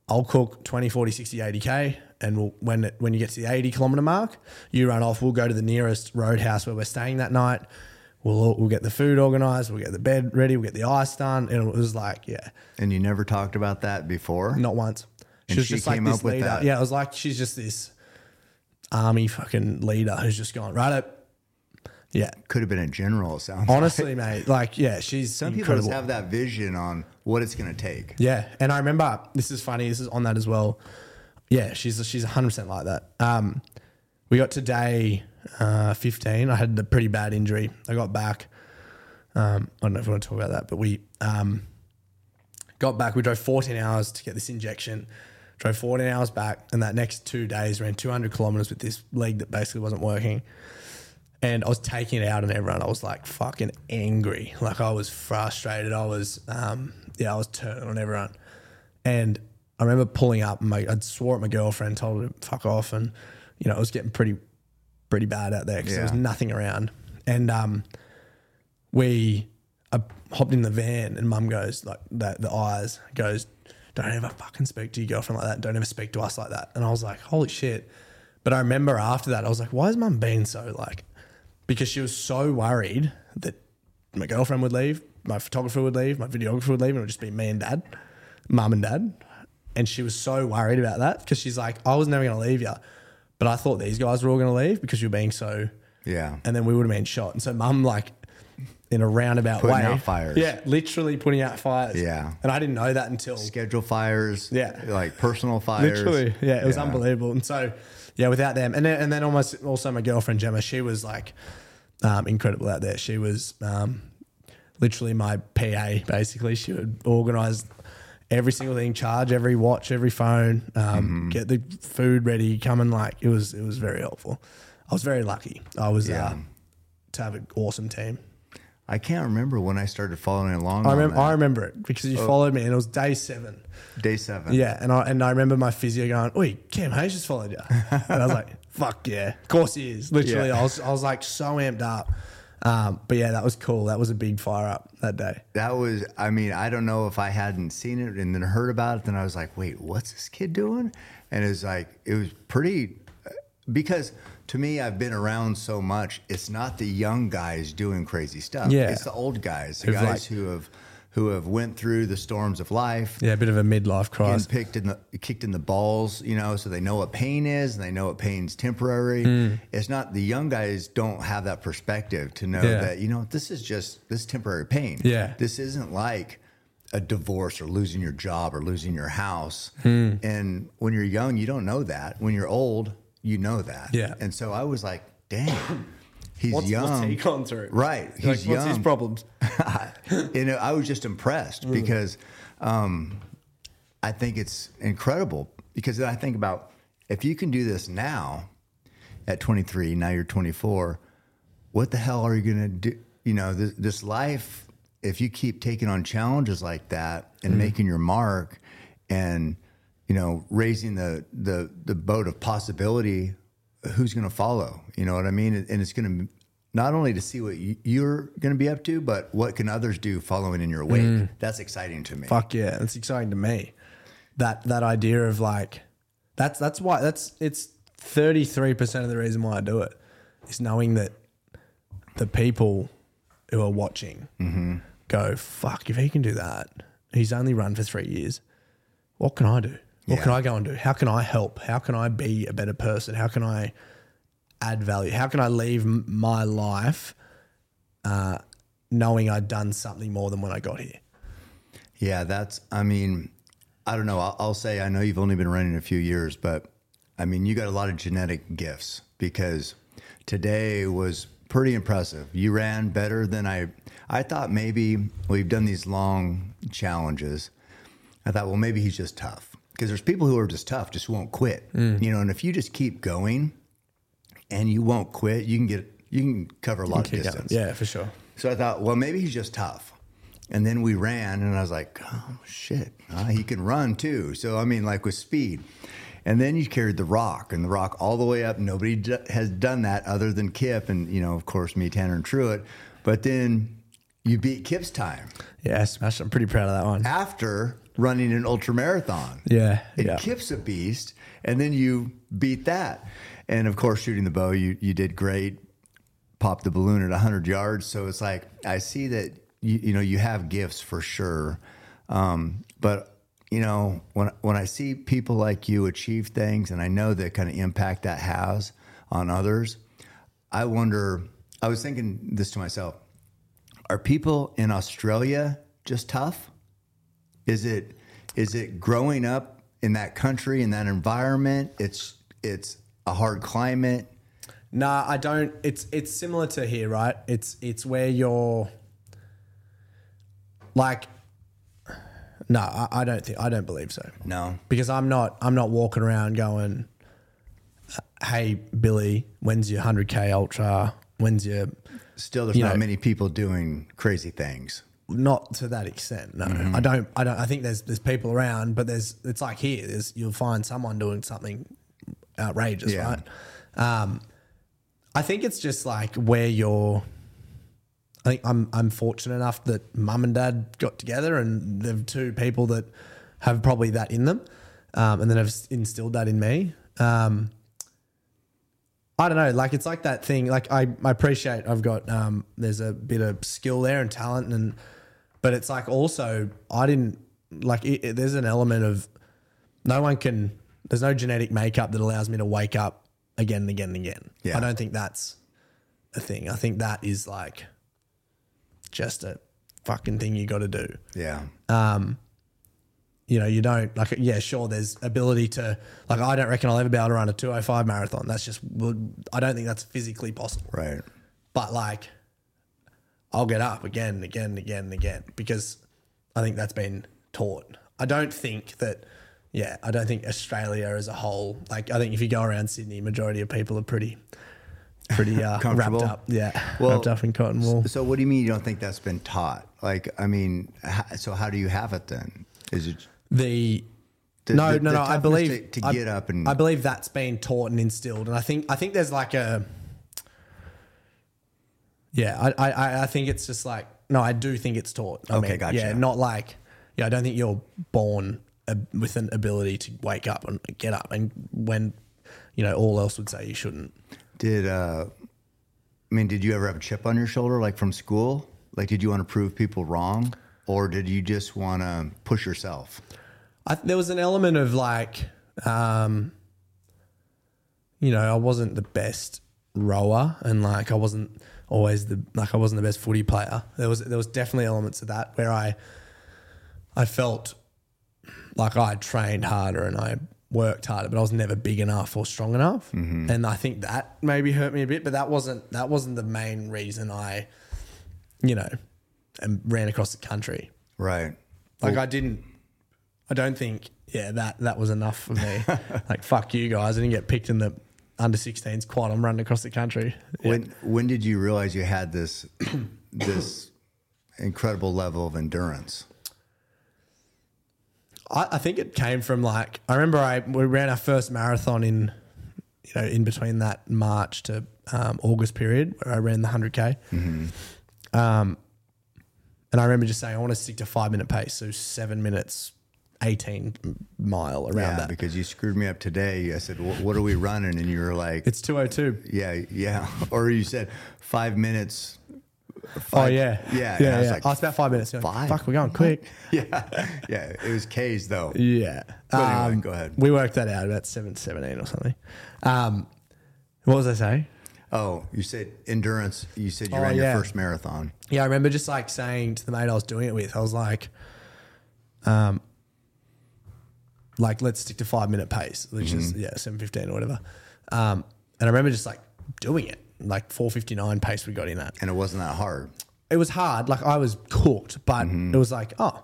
I'll cook 20, 40, 60, 80K and we'll, when you get to the 80-kilometre mark, you run off. We'll go to the nearest roadhouse where we're staying that night. We'll get the food organised. We'll get the bed ready. We'll get the ice done. And it was like, yeah. And you never talked about that before? Not once. And she just came like this up with leader. That? Yeah, it was like she's just this army fucking leader who's just gone, right up. Yeah. Could have been a general, it sounds like. Honestly, mate. Like, yeah, she's some incredible. People just have that vision on what it's going to take. Yeah. And I remember, this is funny, this is on that as well. Yeah, she's 100% like that. We got to day 15. I had a pretty bad injury. I got back. I don't know if we want to talk about that, but we got back. We drove 14 hours to get this injection. Drove 14 hours back, and that next 2 days ran 200 kilometers with this leg that basically wasn't working. And I was taking it out on everyone. I was like fucking angry. Like I was frustrated. I was, I was turning on everyone. And I remember pulling up and I swore at my girlfriend, told her to fuck off. And, you know, it was getting pretty bad out there because there was nothing around. And I hopped in the van and mum goes, like the eyes goes, don't ever fucking speak to your girlfriend like that. Don't ever speak to us like that. And I was like, holy shit. But I remember after that, I was like, why is mum being so like, because she was so worried that my girlfriend would leave, my photographer would leave, my videographer would leave, and it would just be me and dad, mum and dad. And she was so worried about that because she's like, I was never going to leave you, but I thought these guys were all going to leave because you were being so. Yeah. And then we would have been shot. And so mum like, in a roundabout way. Putting out fires. Yeah, literally putting out fires. Yeah. And I didn't know that until. Schedule fires. Yeah. Like personal fires. Literally. Yeah, it was unbelievable. And so, yeah, without them. And then almost also my girlfriend, Gemma, she was like incredible out there. She was literally my PA, basically. She would organise every single thing, charge every watch, every phone, get the food ready, come and like, it was very helpful. I was very lucky. I was to have an awesome team. I can't remember when I started following along. I remember it because you followed me, and it was day 7. Day 7. Yeah, and I remember my physio going, "Oi, Cam Hayes just followed you," and I was like, "Fuck yeah, of course he is." Literally, yeah. I was like so amped up. But yeah, that was cool. That was a big fire up that day. That was, I mean, I don't know if I hadn't seen it and then heard about it, then I was like, "Wait, what's this kid doing?" And it was like, it was pretty because. To me, I've been around so much. It's not the young guys doing crazy stuff. Yeah. It's the old guys, the guys like, who have went through the storms of life. Yeah, a bit of a midlife crisis. Kicked in the balls, you know, so they know what pain is and they know what pain's temporary. It's not the young guys don't have that perspective to know that, you know, this is just this temporary pain. Yeah. This isn't like a divorce or losing your job or losing your house. And when you're young, you don't know that. When you're old, you know that. Yeah. And so I was like, dang, he's young. What's he gone through? Right. He's like, young. What's his problems? You know, I was just impressed because I think it's incredible because I think about if you can do this now at 23, now you're 24, what the hell are you going to do? You know, this life, if you keep taking on challenges like that and making your mark and you know, raising the boat of possibility, who's going to follow? You know what I mean? And it's going to not only to see what you're going to be up to, but what can others do following in your wake? That's exciting to me. Fuck yeah. That's exciting to me. That idea of like, That's why it's 33% of the reason why I do it is knowing that the people who are watching go, fuck, if he can do that, he's only run for 3 years. What can I do? What can I go and do? How can I help? How can I be a better person? How can I add value? How can I leave my life knowing I'd done something more than when I got here? Yeah, that's, I mean, I don't know. I'll say, I know you've only been running a few years, but I mean, you got a lot of genetic gifts because today was pretty impressive. You ran better than I thought. Maybe we've done these long challenges. I thought, well, maybe he's just tough because there's people who are just tough, just won't quit, you know, and if you just keep going and you won't quit, you can cover a lot of distance. Yeah, for sure. So I thought, well, maybe he's just tough. And then we ran and I was like, oh shit, he can run too. So, I mean, like with speed. And then you carried the rock all the way up. Nobody has done that other than Kip and, you know, of course, me, Tanner, and Truitt. But then you beat Kip's time. Yeah, I smashed. I'm pretty proud of that one. After running an ultra marathon. Yeah. And Kip's a beast. And then you beat that. And, of course, shooting the bow, you did great. Popped the balloon at 100 yards. So it's like I see that, you know, you have gifts for sure. But... you know, when I see people like you achieve things and I know the kind of impact that has on others, I wonder, I was thinking this to myself, are people in Australia just tough? Is it growing up in that country, in that environment? It's a hard climate. Nah, I don't. It's similar to here, right? It's where you're like... No, I don't believe so. No, because I'm not walking around going, "Hey, Billy, when's your 100K ultra? When's your..." Still, there's not many people doing crazy things. Not to that extent. No, I don't. I think there's people around, but it's like here. You'll find someone doing something outrageous, right? I think it's just like where you're. I think I'm fortunate enough that mum and dad got together and they're two people that have probably that in them, and then have instilled that in me. I don't know, like it's like that thing. Like I appreciate I've got there's a bit of skill there and talent, but it's like also I didn't like it, there's an element of there's no genetic makeup that allows me to wake up again and again and again. Yeah. I don't think that's a thing. I think that is like just a fucking thing you got to do. Yeah. You know, you don't like, yeah, sure. There's ability to like, I don't reckon I'll ever be able to run a 205 marathon. That's just, I don't think that's physically possible. Right. But like, I'll get up again, again, again, again, because I think that's been taught. I don't think that, I don't think Australia as a whole, like I think if you go around Sydney, majority of people are pretty wrapped up. Yeah. Well, wrapped up in cotton wool. So what do you mean you don't think that's been taught? Like, I mean, so how do you have it then? Is it no, I believe to get up and I believe that's been taught and instilled. And I think there's like a, I think it's just like, no, I do think it's taught. I mean, gotcha. Yeah. Not like, I don't think you're born with an ability to wake up and get up. And when, you know, all else would say you shouldn't. Did you ever have a chip on your shoulder, like from school? Like, did you want to prove people wrong, or did you just want to push yourself? There was an element of like, you know, I wasn't the best rower, and like I wasn't always I wasn't the best footy player. There was definitely elements of that where I felt like I trained harder and I worked harder, but I was never big enough or strong enough. And I think that maybe hurt me a bit, but that wasn't the main reason I, you know, ran across the country. Right. Like I don't think that was enough for me. Like, fuck you guys. I didn't get picked in the under 16s quad. I'm running across the country. Yeah. When did you realize you had this incredible level of endurance? I think it came from like, I remember we ran our first marathon in, you know, in between that March to August period where I ran the 100K. And I remember just saying, I want to stick to 5-minute pace. So 7 minutes, 18 mile around that. Because you screwed me up today. I said, what are we running? And you were like, it's 2:02. Yeah. Yeah. Or you said 5 minutes. Five, yeah. I was like, it's about 5 minutes. Five? Fuck, we're going quick. Yeah. It was K's though. Yeah. But anyway, go ahead. We worked that out about 7:17 or something. What was I saying? Oh, you said endurance. You said you ran your first marathon. Yeah, I remember just like saying to the mate I was doing it with, I was like let's stick to 5 minute pace, which is 7:15 or whatever. And I remember just like doing it. Like 4:59 pace we got in at. And it wasn't that hard. It was hard. Like I was cooked, but it was like, oh.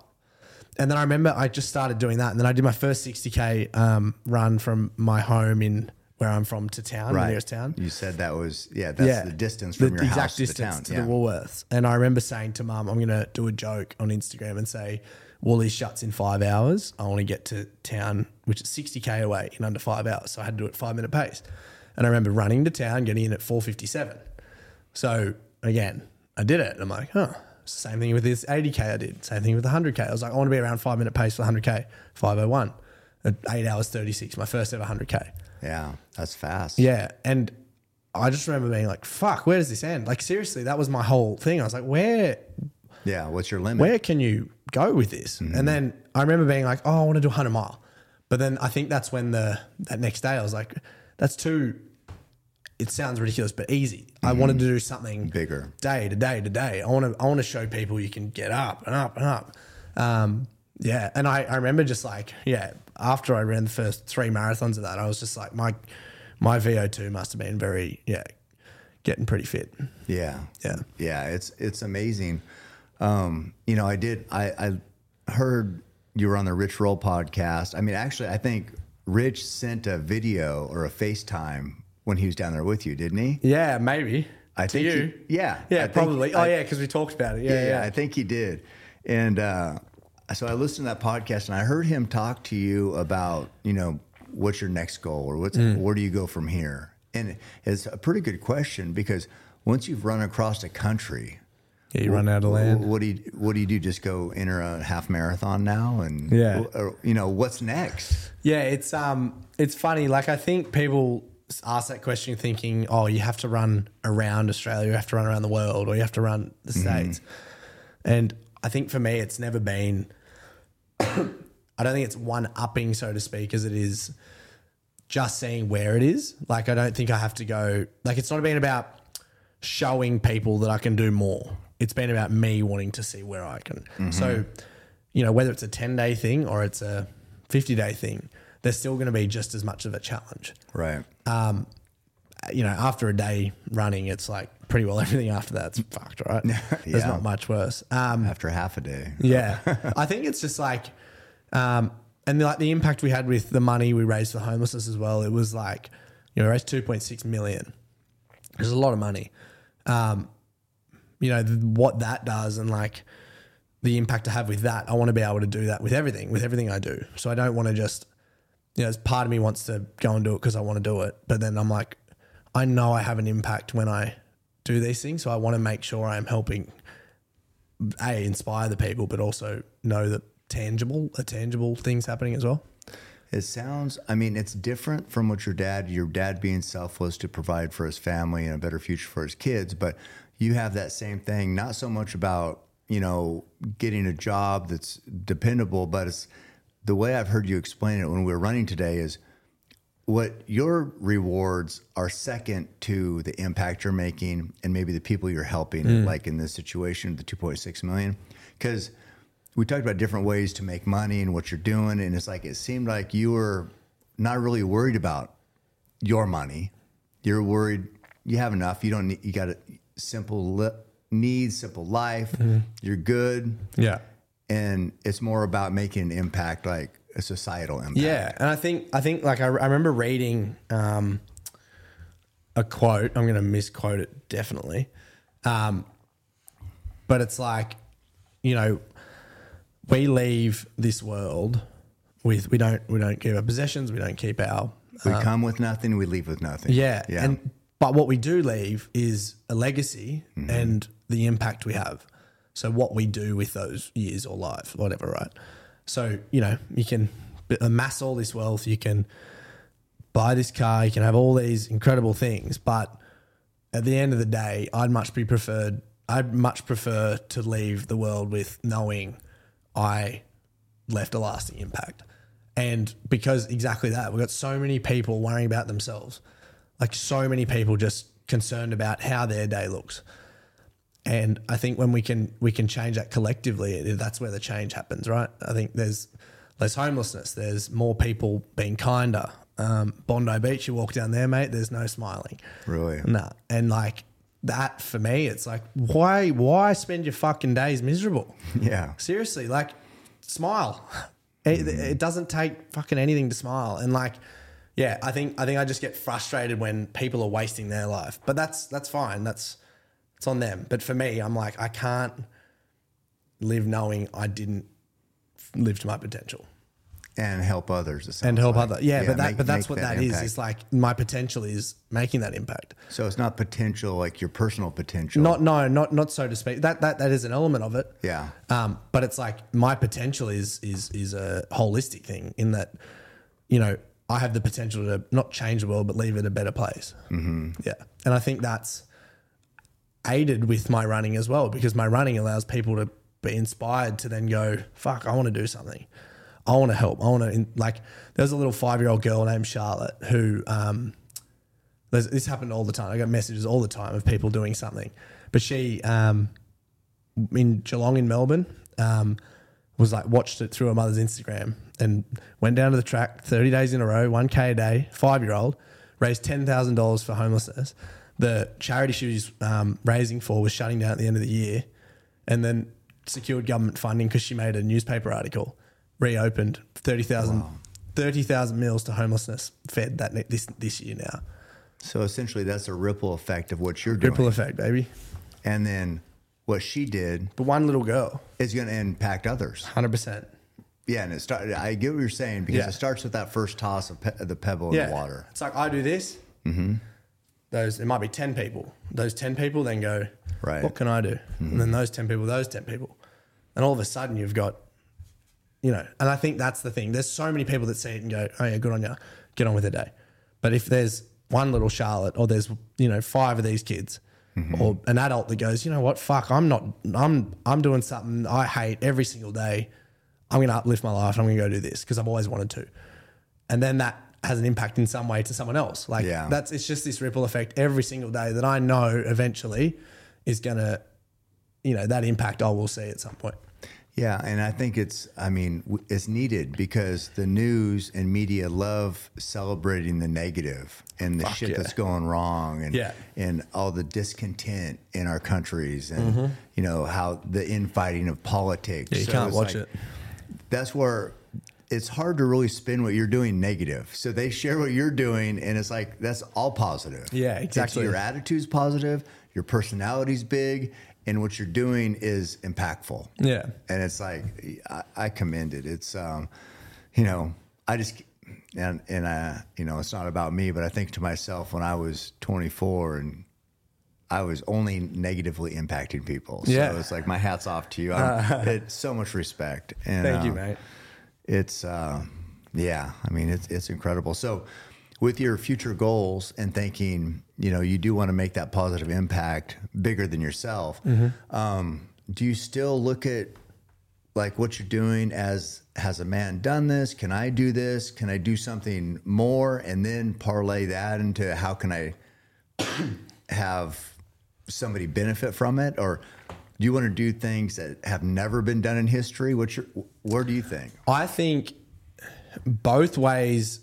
And then I remember I just started doing that. And then I did my first 60K run from my home in where I'm from to town, the nearest town. You said that was, the distance from your house to the town. Exact distance to the Woolworths. And I remember saying to Mum, I'm going to do a joke on Instagram and say, Woolies shuts in 5 hours. I want to get to town, which is 60K away in under 5 hours. So I had to do it 5 minute pace. And I remember running to town, getting in at 4:57. So, again, I did it. And I'm like, huh. Same thing with this 80K I did. Same thing with the 100K. I was like, I want to be around 5 minute pace for 100K. 5:01. 8 hours, 36. My first ever 100K. Yeah, that's fast. Yeah. And I just remember being like, fuck, where does this end? Like, seriously, that was my whole thing. I was like, where? Yeah, what's your limit? Where can you go with this? Mm-hmm. And then I remember being like, oh, I want to do 100 mile. But then I think that's when that next day I was like, that's too, it sounds ridiculous, but easy. I wanted to do something bigger day to day. I want to show people you can get up and up and up. And I remember just like, after I ran the first three marathons of that, I was just like, my VO2 must have been very, getting pretty fit. Yeah. Yeah. Yeah. It's amazing. I heard you were on the Rich Roll podcast. I mean, actually, I think Rich sent a video or a FaceTime when he was down there with you, didn't he? Yeah, maybe. I think you. Yeah. Yeah, probably. Because we talked about it. Yeah, I think he did. And so I listened to that podcast and I heard him talk to you about, what's your next goal or where do you go from here? And it's a pretty good question because once you've run across a country, you run out of land. What do you do? Just go enter a half marathon now, and what's next? Yeah, it's funny. Like I think people ask that question thinking, oh, you have to run around Australia, you have to run around the world, or you have to run the States. And I think for me, it's never been. I don't think it's one upping, so to speak, as it is just seeing where it is. Like I don't think I have to go. Like it's not been about showing people that I can do more. It's been about me wanting to see where I can. So, whether it's a 10-day thing or it's a 50-day thing, there's still going to be just as much of a challenge. Right. After a day running, it's like pretty well everything after that's fucked, right? There's not much worse. After half a day. Yeah. I think it's just like the impact we had with the money we raised for homelessness as well, it was like, we raised $2.6 million. There's a lot of money. What that does and like the impact I have with that, I want to be able to do that with everything I do. So I don't want to just, part of me wants to go and do it because I want to do it. But then I'm like, I know I have an impact when I do these things. So I want to make sure I'm helping, inspire the people, but also know that tangible things happening as well. It sounds, it's different from what your dad being selfless to provide for his family and a better future for his kids, but you have that same thing, not so much about, getting a job that's dependable, but it's the way I've heard you explain it when we were running today is what your rewards are second to the impact you're making and maybe the people you're helping, like in this situation, the 2.6 million, because we talked about different ways to make money and what you're doing. And it's like, it seemed like you were not really worried about your money. You're worried you have enough. You don't need, you got to, simple life. You're good. Yeah. And it's more about making an impact, like a societal impact. Yeah. And I think like I remember reading a quote, I'm going to misquote it definitely. But it's like, we leave this world with, we don't keep our possessions. We don't keep our, we come with nothing. We leave with nothing. Yeah. But what we do leave is a legacy and the impact we have. So what we do with those years or life, whatever, right? So, you know, you can amass all this wealth, you can buy this car, you can have all these incredible things, but at the end of the day, I'd much prefer to leave the world with knowing I left a lasting impact. And because exactly that, we've got so many people worrying about themselves, like so many people just concerned about how their day looks. And I think when we can change that collectively, that's where the change happens, right? I think there's less homelessness, there's more people being kinder. Bondi Beach, you walk down there, mate, there's no smiling. Really? No. And like that for me, it's like, why spend your fucking days miserable? Yeah. Seriously, like smile. It doesn't take fucking anything to smile. And like, yeah, I think I just get frustrated when people are wasting their life, but that's fine. It's on them. But for me, I'm like, I can't live knowing I didn't live to my potential. And help others. And help others. Yeah, but that's what that impact is. It's like my potential is making that impact. So it's not potential, like your personal potential. Not so to speak. That is an element of it. Yeah. But it's like my potential is a holistic thing in that, you know, I have the potential to not change the world but leave it a better place. Mm-hmm. Yeah. And I think that's aided with my running as well, because my running allows people to be inspired to then go, fuck, I want to do something. I want to help. I want to, like, there's a little 5-year-old girl named Charlotte who, this happened all the time. I got messages all the time of people doing something. But she, in Geelong in Melbourne, was like, watched it through her mother's Instagram and went down to the track 30 days in a row, 1K a day, 5-year-old, raised $10,000 for homelessness. The charity she was raising for was shutting down at the end of the year, and then secured government funding because she made a newspaper article. Reopened 30,000 meals to homelessness fed that this year now. So essentially that's a ripple effect of what you're doing. Ripple effect, baby. And then what she did. But one little girl. Is going to impact others. 100%. Yeah, and I get what you're saying because it starts with that first toss of the pebble in the water. It's like I do this. Mm-hmm. It might be 10 people. Those 10 people then go, right. What can I do? Mm-hmm. And then those 10 people. And all of a sudden you've got, you know, and I think that's the thing. There's so many people that see it and go, oh, yeah, good on you. Get on with the day. But if there's one little Charlotte or there's, you know, 5 of these kids or an adult that goes, you know what, fuck, I'm doing something I hate every single day. I'm going to uplift my life and I'm going to go do this because I've always wanted to. And then that has an impact in some way to someone else. Like it's just this ripple effect every single day that I know eventually is going to, you know, that impact I will see at some point. Yeah, and I think it's needed because the news and media love celebrating the negative and the shit that's going wrong and all the discontent in our countries and, you know, how the infighting of politics. Yeah, you can't watch it. That's where it's hard to really spin what you're doing negative. So they share what you're doing and it's like that's all positive. Yeah, exactly. Your attitude's positive, your personality's big. And what you're doing is impactful. Yeah. And it's like, I commend it. It's, you know, I just, and I, you know, it's not about me, but I think to myself when I was 24 and I was only negatively impacting people. So it's like, my hat's off to you. It's so much respect. And, thank you, mate. It's, I mean, it's incredible. So with your future goals and thinking, you know, you do want to make that positive impact bigger than yourself. Mm-hmm. Do you still look at like what you're doing as, has a man done this? Can I do this? Can I do something more? And then parlay that into how can I have somebody benefit from it? Or do you want to do things that have never been done in history? Where do you think? I think both ways.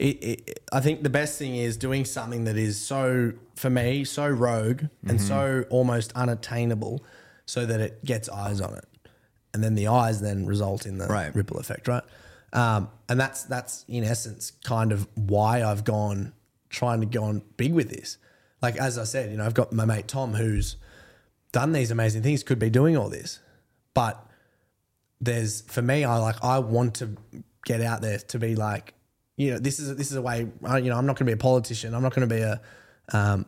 I think the best thing is doing something that is so, for me, so rogue and so almost unattainable so that it gets eyes on it. And then the eyes then result in the ripple effect, right? And that's in essence kind of why I've gone big with this. Like as I said, you know, I've got my mate Tom who's done these amazing things, could be doing all this. But there's, for me, I want to get out there to be like, you know, this is a way, you know, I'm not going to be a politician. I'm not going to be a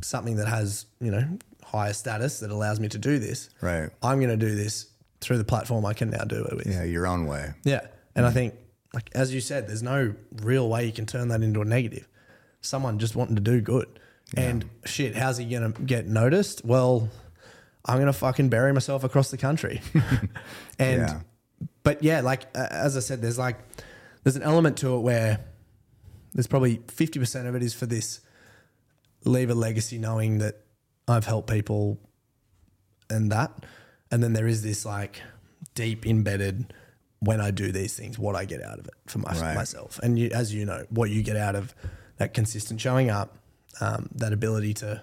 something that has, you know, higher status that allows me to do this. Right. I'm going to do this through the platform I can now do it with. Yeah, your own way. Yeah. And I think, like as you said, there's no real way you can turn that into a negative. Someone just wanting to do good. Yeah. And shit, how's he going to get noticed? Well, I'm going to fucking bury myself across the country. And, yeah. But yeah, like, as I said, there's an element to it where there's probably 50% of it is for this leave a legacy knowing that I've helped people and that. And then there is this like deep embedded when I do these things, what I get out of it for myself. And you, as you know, what you get out of that consistent showing up, that ability to,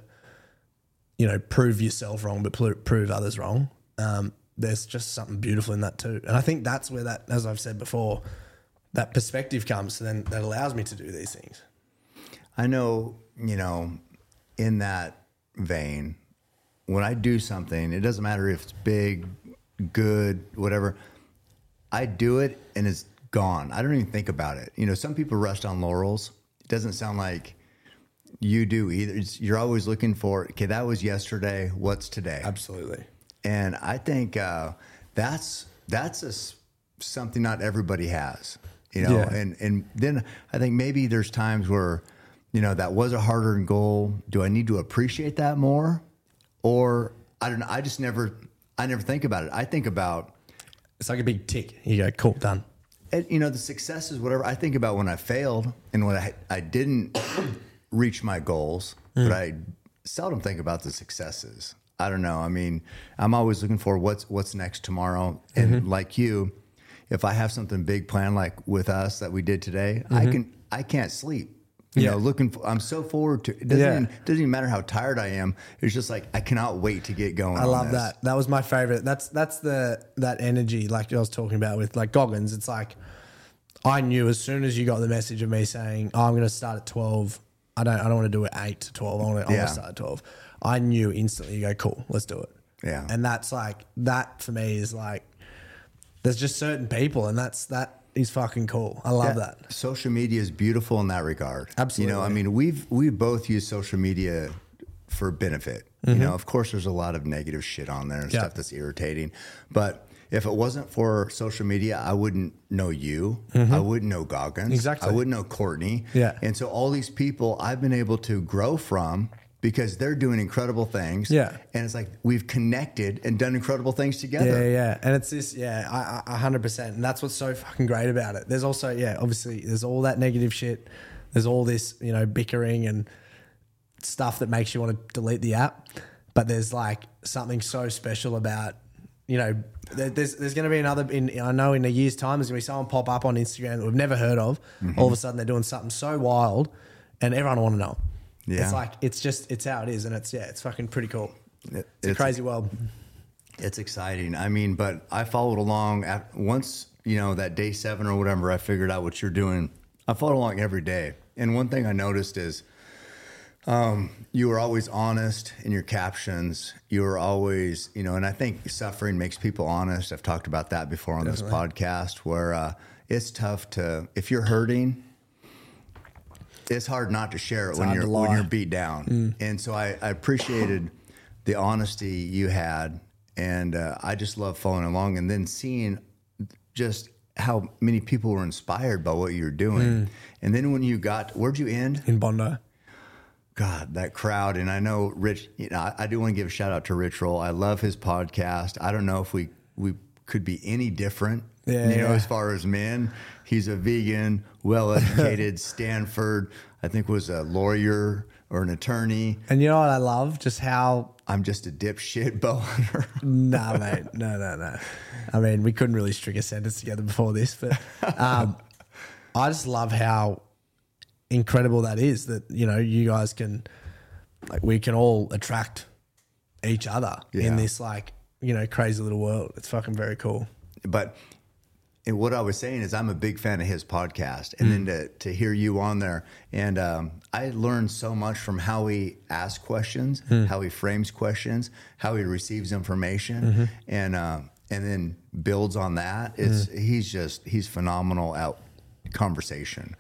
you know, prove yourself wrong, but prove others wrong. There's just something beautiful in that too. And I think that's where that, as I've said before, that perspective comes then that allows me to do these things. I know, you know, in that vein, when I do something, it doesn't matter if it's big, good, whatever, I do it and it's gone. I don't even think about it. You know, some people rest on laurels. It doesn't sound like you do either. You're always looking for, okay, that was yesterday. What's today? Absolutely. And I think that's something not everybody has, you know. Yeah. And then I think maybe there's times where, you know, that was a harder goal. Do I need to appreciate that more? Or I don't know. I never think about it. I think about it's like a big tick. You go, cool, done. And, you know, the successes, whatever. I think about when I failed and when I didn't reach my goals, but I seldom think about the successes. I don't know. I mean, I'm always looking for what's next tomorrow. And like you, if I have something big planned, like with us that we did today, I can't sleep. You know, looking for, I'm so forward to it. Doesn't even matter how tired I am. It's just like I cannot wait to get going. I love that. That was my favorite. That's that energy like I was talking about with like Goggins. It's like I knew as soon as you got the message of me saying, oh, I'm gonna start at 12. I don't want to do it 8 to 12. I want to start at 12. I knew instantly. You go, cool, let's do it. Yeah. And that's like that for me is like there's just certain people and that is fucking cool. I love that. Social media is beautiful in that regard. Absolutely. You know, I mean, we both use social media for benefit. You know, of course there's a lot of negative shit on there and stuff that's irritating. But if it wasn't for social media, I wouldn't know you. I wouldn't know Goggins. Exactly. I wouldn't know Courtney. Yeah. And so all these people I've been able to grow from because they're doing incredible things. Yeah. And it's like we've connected and done incredible things together. Yeah. And it's this, 100%. And that's what's so fucking great about it. There's also, obviously there's all that negative shit. There's all this, you know, bickering and stuff that makes you want to delete the app. But there's like something so special about, you know, there's going to be another, I know in a year's time, there's going to be someone pop up on Instagram that we've never heard of. All of a sudden they're doing something so wild and everyone will want to know. Yeah. It's like, it's just, it's how it is. And it's, it's fucking pretty cool. It's a crazy world. It's exciting. I mean, but I followed along once, you know, that day 7 or whatever, I figured out what you're doing. I followed along every day. And one thing I noticed is, you were always honest in your captions. You were always, you know, and I think suffering makes people honest. I've talked about that before on this podcast where, it's tough to, if you're hurting, it's hard not to share it when you're beat down. And so I appreciated the honesty you had. And I just love following along and then seeing just how many people were inspired by what you were doing. And then when you got, where'd you end? In Bondi. God, that crowd. And I know Rich, you know, I do want to give a shout out to Rich Roll. I love his podcast. I don't know if we could be any different. As far as men, he's a vegan, well-educated, Stanford, I think was a lawyer or an attorney. And you know what I love? Just how... I'm just a dipshit bow hunter. Nah, mate. No. I mean, we couldn't really string a sentence together before this, but I just love how incredible that is that, you know, you guys can... Like, we can all attract each other in this, like, you know, crazy little world. It's fucking very cool. But... And what I was saying is I'm a big fan of his podcast and then to hear you on there. And I learned so much from how he asks questions, how he frames questions, how he receives information and then builds on that. It's he's phenomenal at conversation.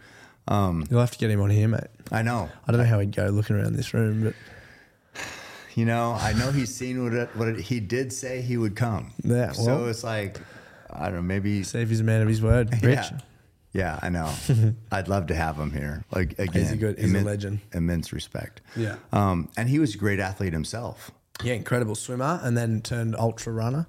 You'll have to get him on here, mate. I know. I don't know how he'd go looking around this room, but... You know, I know he's seen what he did say he would come. Yeah, well, so it's like, I don't know, maybe... Save his man of his word, Rich. Yeah, yeah, I know. I'd love to have him here. Like, again, he's a legend. Immense respect. Yeah. And he was a great athlete himself. Yeah, incredible swimmer and then turned ultra runner.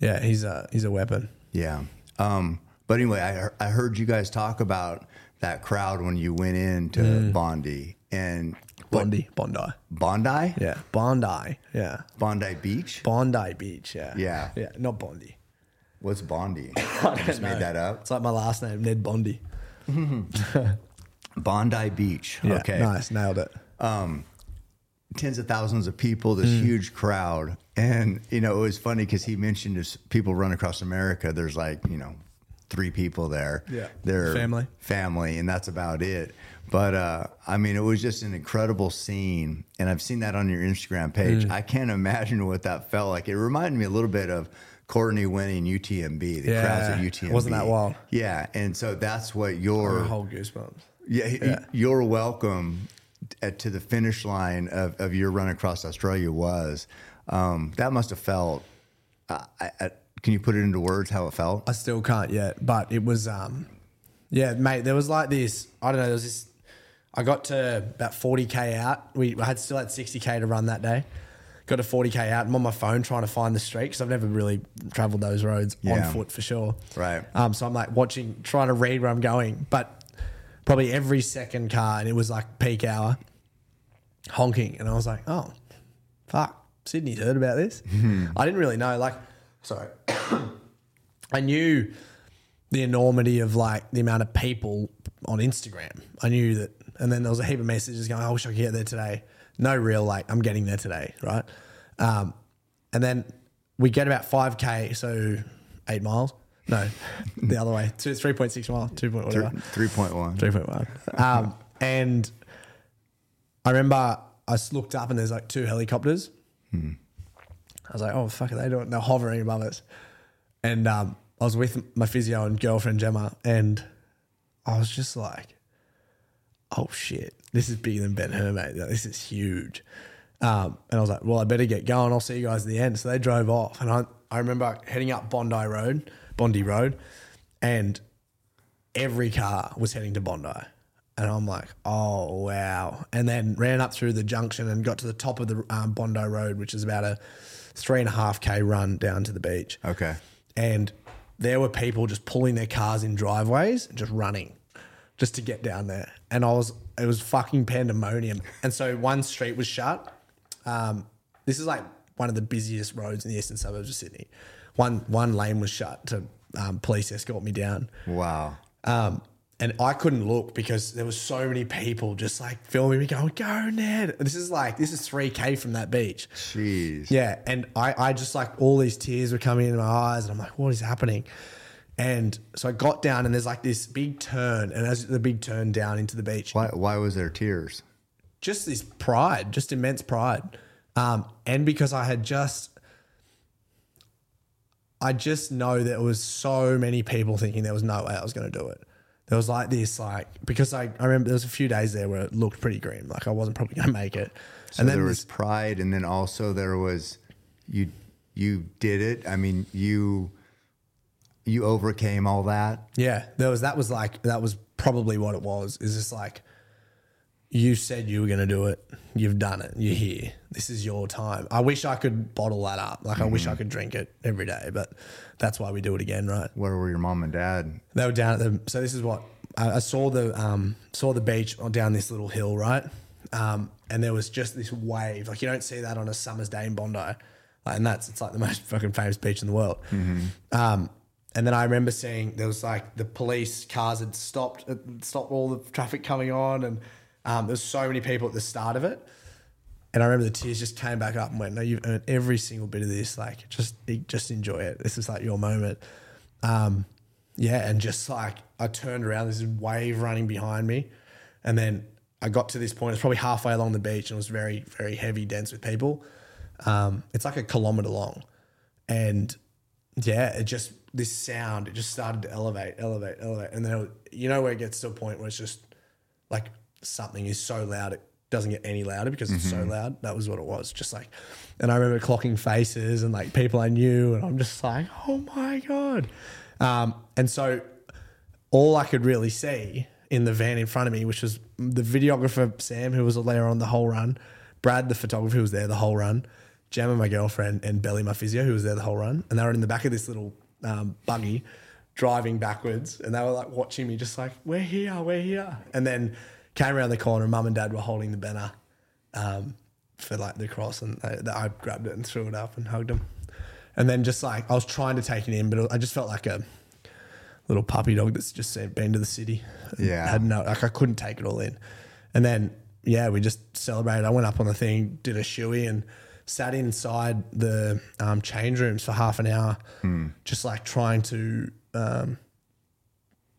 Yeah, he's a weapon. Yeah. But anyway, I heard you guys talk about that crowd when you went into Bondi and... Bondi? Yeah. Bondi. Yeah. Bondi Beach? Bondi Beach, yeah. Yeah. Yeah. Not Bondi. What's Bondi? I just made that up. It's like my last name, Ned Bondi. Bondi Beach. Yeah, okay. Nice. Nailed it. Tens of thousands of people, this huge crowd. And, you know, it was funny because he mentioned as people run across America, there's like, you know, 3 people there. Yeah. Their family, and that's about it. But, I mean, it was just an incredible scene, and I've seen that on your Instagram page. I can't imagine what that felt like. It reminded me a little bit of Courtney winning UTMB, the crowds at UTMB. It wasn't that wild. Yeah, and so that's what your... The whole goosebumps. Yeah, your welcome to the finish line of your run across Australia was. That must have felt... can you put it into words how it felt? I still can't yet, but it was... yeah, mate, there was like this... I don't know, there was this... I got to about 40K out. I still had 60K to run that day. Got to 40K out. I'm on my phone trying to find the street because I've never really traveled those roads on foot for sure. Right. So I'm like watching, trying to read where I'm going, but probably every second car, and it was like peak hour, honking. And I was like, oh, fuck, Sydney's heard about this? I didn't really know. Like, sorry. I knew the enormity of like the amount of people on Instagram. I knew that. And then there was a heap of messages going, I wish I could get there today. No real, like, I'm getting there today, right? And then we get about 5K, so 8 miles. No, the other way. 3.6 miles, 2.1. 3.1. 3.1. And I remember I looked up and there's, like, 2 helicopters. I was like, oh, fuck, are they doing? They're hovering above us. And I was with my physio and girlfriend, Gemma, and I was just like, oh shit, this is bigger than Ben-Hur, mate. This is huge. And I was like, well, I better get going. I'll see you guys at the end. So they drove off. And I remember heading up Bondi Road, and every car was heading to Bondi. And I'm like, oh, wow. And then ran up through the junction and got to the top of the Bondi Road, which is about a 3.5K run down to the beach. Okay. And there were people just pulling their cars in driveways and just running. Just to get down there. And it was fucking pandemonium. And so one street was shut. This is like one of the busiest roads in the eastern suburbs of Sydney. One lane was shut to police escort me down. Wow. And I couldn't look because there was so many people just like filming me going, go Ned. This is 3K from that beach. Jeez. Yeah. And I just like all these tears were coming into my eyes and I'm like, what is happening? And so I got down and there's like this big turn, and as the big turn down into the beach. Why was there tears? Just this pride, just immense pride. And because I just know there was so many people thinking there was no way I was going to do it. There was like this, like, because I remember there was a few days there where it looked pretty grim. Like I wasn't probably going to make it. So and then there was pride. And then also there was, you did it. I mean, you overcame all that. Yeah, that was probably what it was. Is just like you said you were going to do it. You've done it. You're here. This is your time. I wish I could bottle that up. Like I wish I could drink it every day, but that's why we do it again, right? Where were your mom and dad? They were down at the. So this is what I saw the beach down this little hill, right? And there was just this wave. Like you don't see that on a summer's day in Bondi, like, and it's like the most fucking famous beach in the world. And then I remember seeing there was like the police cars had stopped all the traffic coming on, and there's so many people at the start of it. And I remember the tears just came back up and went, "No, you've earned every single bit of this. Like, just enjoy it. This is like your moment." Yeah, and just like I turned around, there's a wave running behind me, and then I got to this point. It was probably halfway along the beach, and it was very, very heavy, dense with people. It's like a kilometre long, and yeah, it just. This sound, it just started to elevate. And then, you know, where it gets to a point where it's just like something is so loud it doesn't get any louder because it's so loud. That was what it was, just like, and I remember clocking faces and like people I knew, and I'm just like, oh my God. And so all I could really see in the van in front of me, which was the videographer, Sam, who was there on the whole run, Brad, the photographer, who was there the whole run, Gemma, my girlfriend, and Belly, my physio, who was there the whole run. And they were in the back of this little buggy driving backwards, and they were like watching me just like, we're here, we're here. And then came around the corner and Mum and Dad were holding the banner for like the cross, and I grabbed it and threw it up and hugged them. And then just like I was trying to take it in, but I just felt like a little puppy dog that's just been to the city. Yeah. Had no, like I couldn't take it all in. And then, yeah, we just celebrated. I went up on the thing, did a shoey, and sat inside the change rooms for half an hour, just like trying to,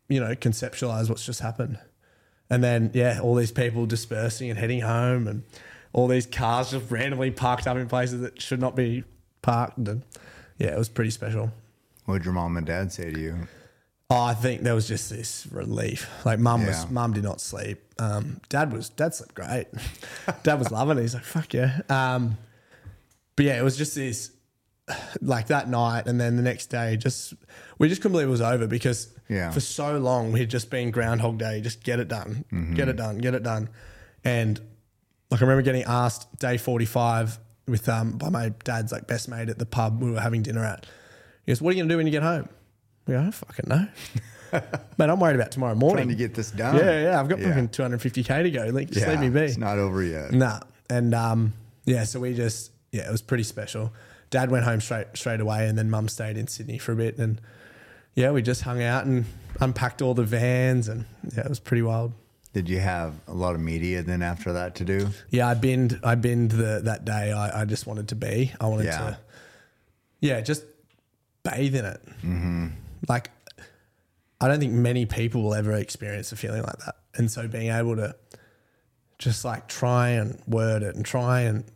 you know, conceptualize what's just happened. And then, yeah, all these people dispersing and heading home, and all these cars just randomly parked up in places that should not be parked. And yeah, it was pretty special. What did your mom and dad say to you? Oh, I think there was just this relief. Like mum did not sleep. Dad slept great. Dad was loving it. He's like, fuck yeah. But yeah, it was just this, like that night, and then the next day, we just couldn't believe it was over, because for so long we had just been Groundhog Day, just get it done, get it done. And like I remember getting asked day 45 with by my dad's like best mate at the pub we were having dinner at. He goes, "What are you gonna do when you get home?" We go, "I don't fucking know." Mate, I'm worried about tomorrow morning. Trying to get this done. Yeah. I've got fucking 250K to go. Like, just leave me be. It's not over yet. Nah. And so we just, it was pretty special. Dad went home straight away, and then Mum stayed in Sydney for a bit. And yeah, we just hung out and unpacked all the vans, and yeah, it was pretty wild. Did you have a lot of media then after that to do? Yeah, I binned that day. I just wanted to be. I wanted to, just bathe in it. Mm-hmm. Like, I don't think many people will ever experience a feeling like that. And so being able to just like try and word it and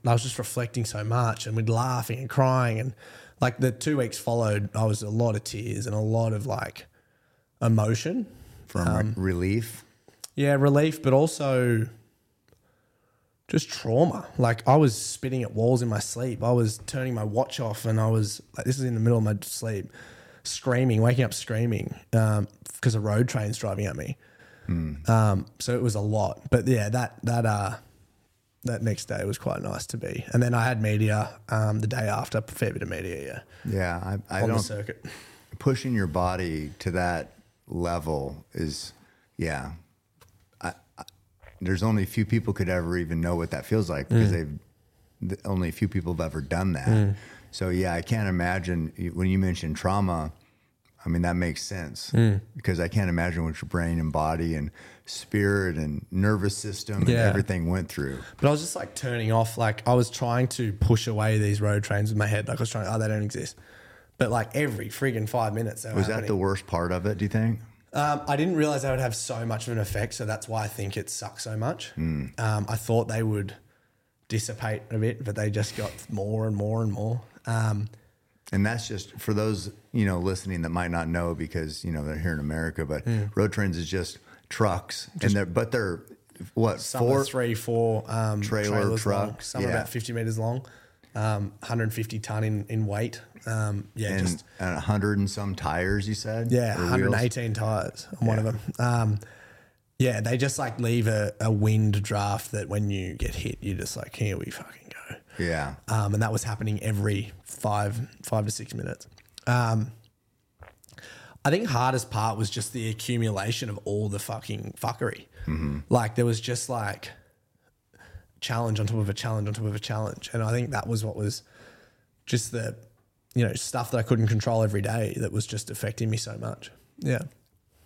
I was just reflecting so much, and we'd laughing and crying, and like the 2 weeks followed, I was a lot of tears and a lot of like emotion. From relief? Yeah, relief, but also just trauma. Like I was spitting at walls in my sleep. I was turning my watch off, and I was like, this is in the middle of my sleep, waking up screaming because a road train's driving at me. So it was a lot, but yeah, that next day was quite nice to be. And then I had media the day after, a fair bit of media. Yeah, I on the circuit. Pushing your body to that level is, there's only a few people could ever even know what that feels like, because only a few people have ever done that. So yeah, I can't imagine when you mentioned trauma. I mean, that makes sense, because I can't imagine what your brain and body and spirit and nervous system and everything went through. But I was just like turning off, like I was trying to push away these road trains with my head. Like I was trying, they don't exist. But like every friggin' 5 minutes. Was that the worst part of it, do you think? I didn't realize they would have so much of an effect. So that's why I think it sucks so much. I thought they would dissipate a bit, but they just got more and more and more. And that's just for those, listening that might not know, because, they're here in America, but road trains is just trucks, and they're what? Some are 3-4 trailer trucks. Some are about 50 meters long, 150 ton in weight. And 100 and some tires, you said? Yeah, 118 wheels. Tires on one of them. They just like leave a wind draft that when you get hit, you're just like, here we fucking go. Yeah. And that was happening every five to 6 minutes. I think hardest part was just the accumulation of all the fucking fuckery. Like there was just like challenge on top of a challenge on top of a challenge. And I think that was what was just the, stuff that I couldn't control every day that was just affecting me so much. Yeah.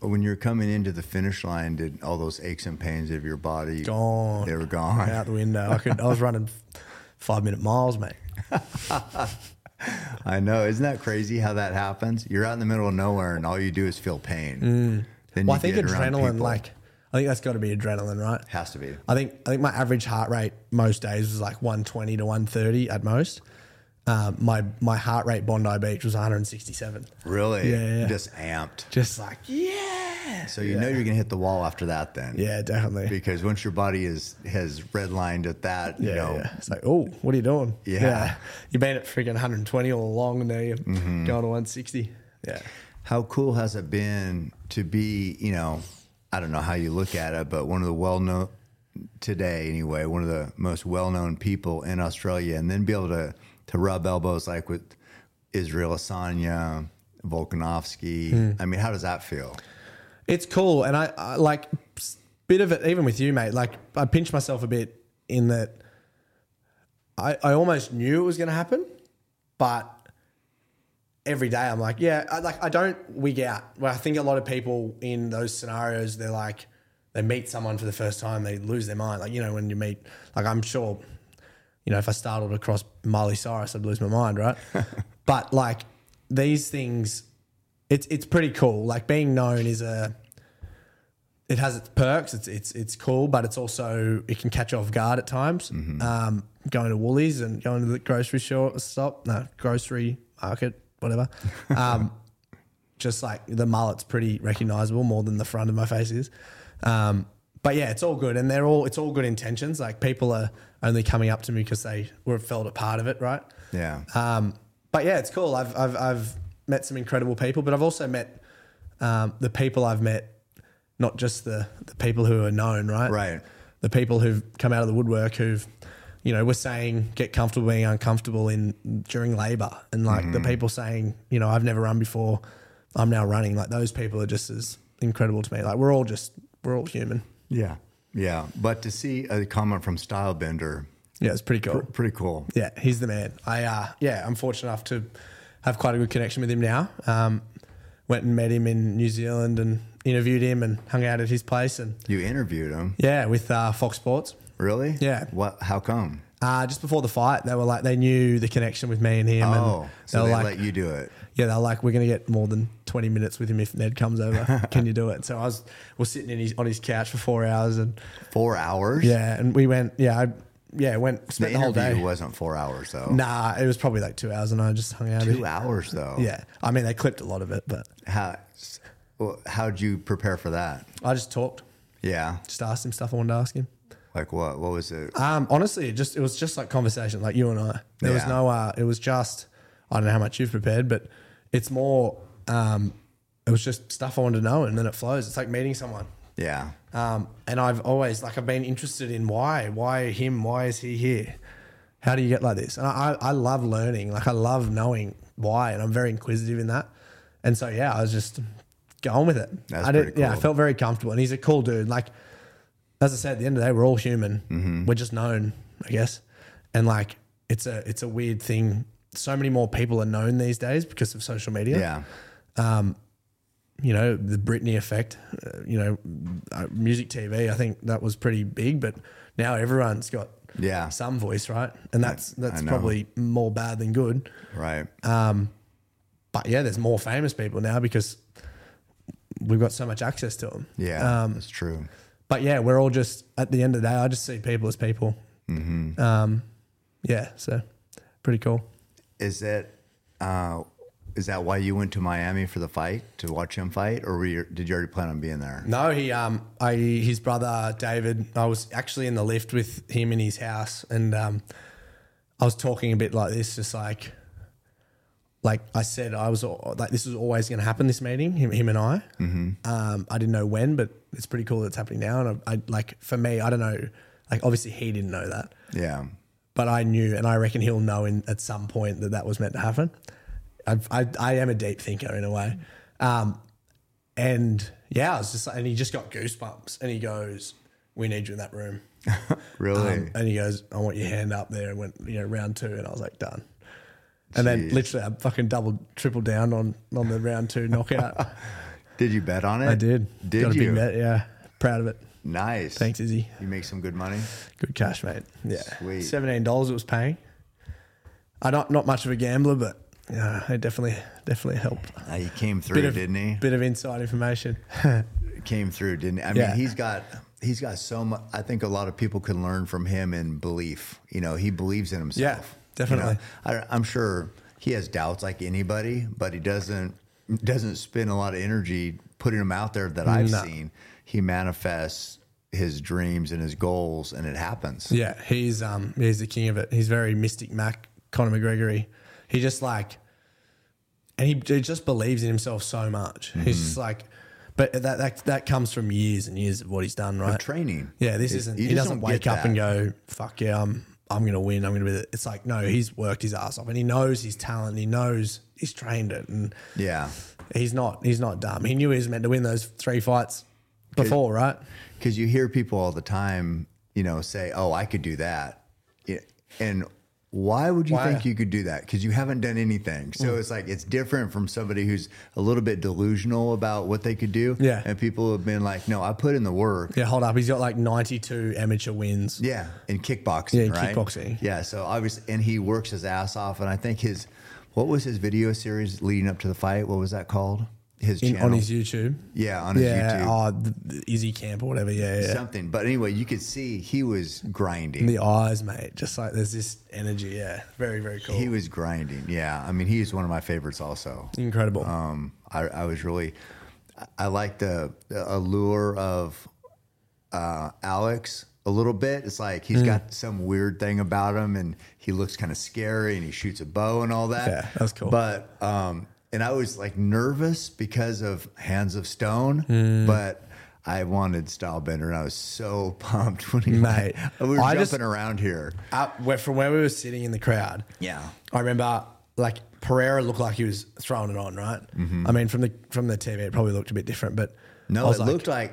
When you're coming into the finish line, did all those aches and pains of your body gone? They were gone. Right out the window. I was running 5 minute miles, mate. I know. Isn't that crazy how that happens? You're out in the middle of nowhere and all you do is feel pain. Then I think adrenaline, I think that's got to be adrenaline, right? Has to be. I think my average heart rate most days was like 120 to 130 at most. My heart rate Bondi Beach was 167. Really? Yeah. Just amped. Just like, yeah. Yeah. So you know you're going to hit the wall after that then. Yeah, definitely. Because once your body has redlined at that, you know. Yeah. It's like, oh, what are you doing? Yeah. You've been at freaking 120 all along and now you're going to 160. Yeah. How cool has it been to be, you know, I don't know how you look at it, but one of the well-known, today anyway, one of the most well-known people in Australia, and then be able to rub elbows like with Israel Adesanya, Volkanovski. I mean, how does that feel? It's cool. And I like a bit of it, even with you, mate, like I pinch myself a bit in that I almost knew it was going to happen, but every day I'm like, I don't wig out. Well, I think a lot of people in those scenarios, they're like, they meet someone for the first time, they lose their mind. Like, you know, when you meet, like I'm sure, you know, if I startled across Miley Cyrus, I'd lose my mind, right? But like these things, it's pretty cool. Like being known is it has its perks. It's cool, but it's also, it can catch you off guard at times. Going to Woolies and going to the grocery market, whatever. Just like the mullet's pretty recognizable more than the front of my face is. But yeah, it's all good. And it's all good intentions. Like people are only coming up to me because they felt a part of it. Right. Yeah. But yeah, it's cool. I've met some incredible people, but I've also met, the people I've met, not just the people who are known, right? Right. The people who've come out of the woodwork who've, you know, we're saying get comfortable being uncomfortable during labor. And like the people saying, you know, I've never run before, I'm now running. Like those people are just as incredible to me. Like we're all human. Yeah. Yeah. But to see a comment from Stylebender. Yeah, it's pretty cool. Pretty cool. Yeah. He's the man. I'm fortunate enough to have quite a good connection with him now. Went and met him in New Zealand and interviewed him and hung out at his place. And you interviewed him? Yeah. With Fox Sports. Really? Yeah. What? How come? Just before the fight, they were like, they knew the connection with me and him. Oh, and so they like, let you do it. Yeah, they're like, we're going to get more than 20 minutes with him if Ned comes over. Can you do it? So we're sitting on his couch for 4 hours. 4 hours? Yeah, and we went, spent the whole day. The interview wasn't 4 hours though. Nah, it was probably like 2 hours and I just hung out. 2 hours though? Yeah. I mean, they clipped a lot of it, but. How'd you prepare for that? I just talked. Yeah. Just asked him stuff I wanted to ask him. Like what? What was it? Honestly, it was just like conversation, like you and I. There was no, it was just, I don't know how much you've prepared, but it's more, it was just stuff I wanted to know and then it flows. It's like meeting someone. Yeah. And I've always, like I've been interested in why him? Why is he here? How do you get like this? And I love learning. Like I love knowing why and I'm very inquisitive in that. And so, I was just going with it. That's pretty cool. Yeah, I felt very comfortable and he's a cool dude. Like, as I said, at the end of the day, we're all human. Mm-hmm. We're just known, I guess. And like, it's a weird thing. So many more people are known these days because of social media. Yeah. You know, the Britney effect, you know, music TV, I think that was pretty big, but now everyone's got some voice, right? And that's probably more bad than good. Right. But yeah, there's more famous people now because we've got so much access to them. Yeah, that's true. But yeah, we're all just, at the end of the day, I just see people as people. Mm-hmm. So pretty cool. Is that why you went to Miami for the fight, to watch him fight, or did you already plan on being there? No, his brother David, I was actually in the lift with him in his house and I was talking a bit like this, just like I said, I was like, this was always going to happen, this meeting, him and I. Mm-hmm. I didn't know when, but it's pretty cool that it's happening now. And I like, for me, I don't know, like obviously he didn't know that. Yeah. But I knew, and I reckon he'll know at some point that was meant to happen. I am a deep thinker in a way. I was just like, and he just got goosebumps and he goes, we need you in that room. Really? And he goes, I want your hand up there. And went, you know, round two. And I was like, done. And then literally I fucking tripled down on the round two knockout. Did you bet on it? I did. Got a big bet, yeah. Proud of it. Nice. Thanks, Izzy. You make some good money? Good cash, mate. Yeah. Sweet. $17 it was paying. I'm not much of a gambler, but it definitely helped. He came through, didn't he? Bit of inside information. Came through, didn't he? I mean, he's got so much. I think a lot of people can learn from him in belief. You know, he believes in himself. Yeah, definitely. You know, I'm sure he has doubts like anybody, but he doesn't spend a lot of energy putting them out there that I've seen, he manifests his dreams and his goals, and it happens. Yeah, he's the king of it. He's very Mystic Mac, Conor McGregory. He just like, and he just believes in himself so much. Mm-hmm. He's just like, but that comes from years and years of what he's done, right? Of training. Yeah, this isn't, he doesn't wake up and go, fuck yeah, I'm going to win. I'm going to be, it's like, no, he's worked his ass off and he knows his talent. He knows he's trained it. And yeah, he's not dumb. He knew he was meant to win those 3 fights before, right? Because you hear people all the time, say, oh, I could do that. Yeah. And why would you think you could do that? Because you haven't done anything. So it's like, it's different from somebody who's a little bit delusional about what they could do. Yeah. And people have been like, no, I put in the work. Yeah, hold up. He's got like 92 amateur wins. Yeah. In kickboxing, right? Kickboxing. Yeah. So obviously, and he works his ass off. And I think what was his video series leading up to the fight? What was that called? His channel. On his YouTube. Yeah, on his YouTube. The Izzy Camp or whatever, something. But anyway, you could see he was grinding. The eyes, mate, just like there's this energy, Very, very cool. He was grinding, I mean, he's one of my favorites also. Incredible. I was really, I like the allure of Alex a little bit. It's like he's got some weird thing about him and he looks kind of scary and he shoots a bow and all that. Yeah, that's cool. But, and I was like nervous because of Hands of Stone, but I wanted Stylebender, and I was so pumped when we were jumping around here. From where we were sitting in the crowd, I remember like Pereira looked like he was throwing it on, right? Mm-hmm. I mean, from the TV, it probably looked a bit different, but no, it looked like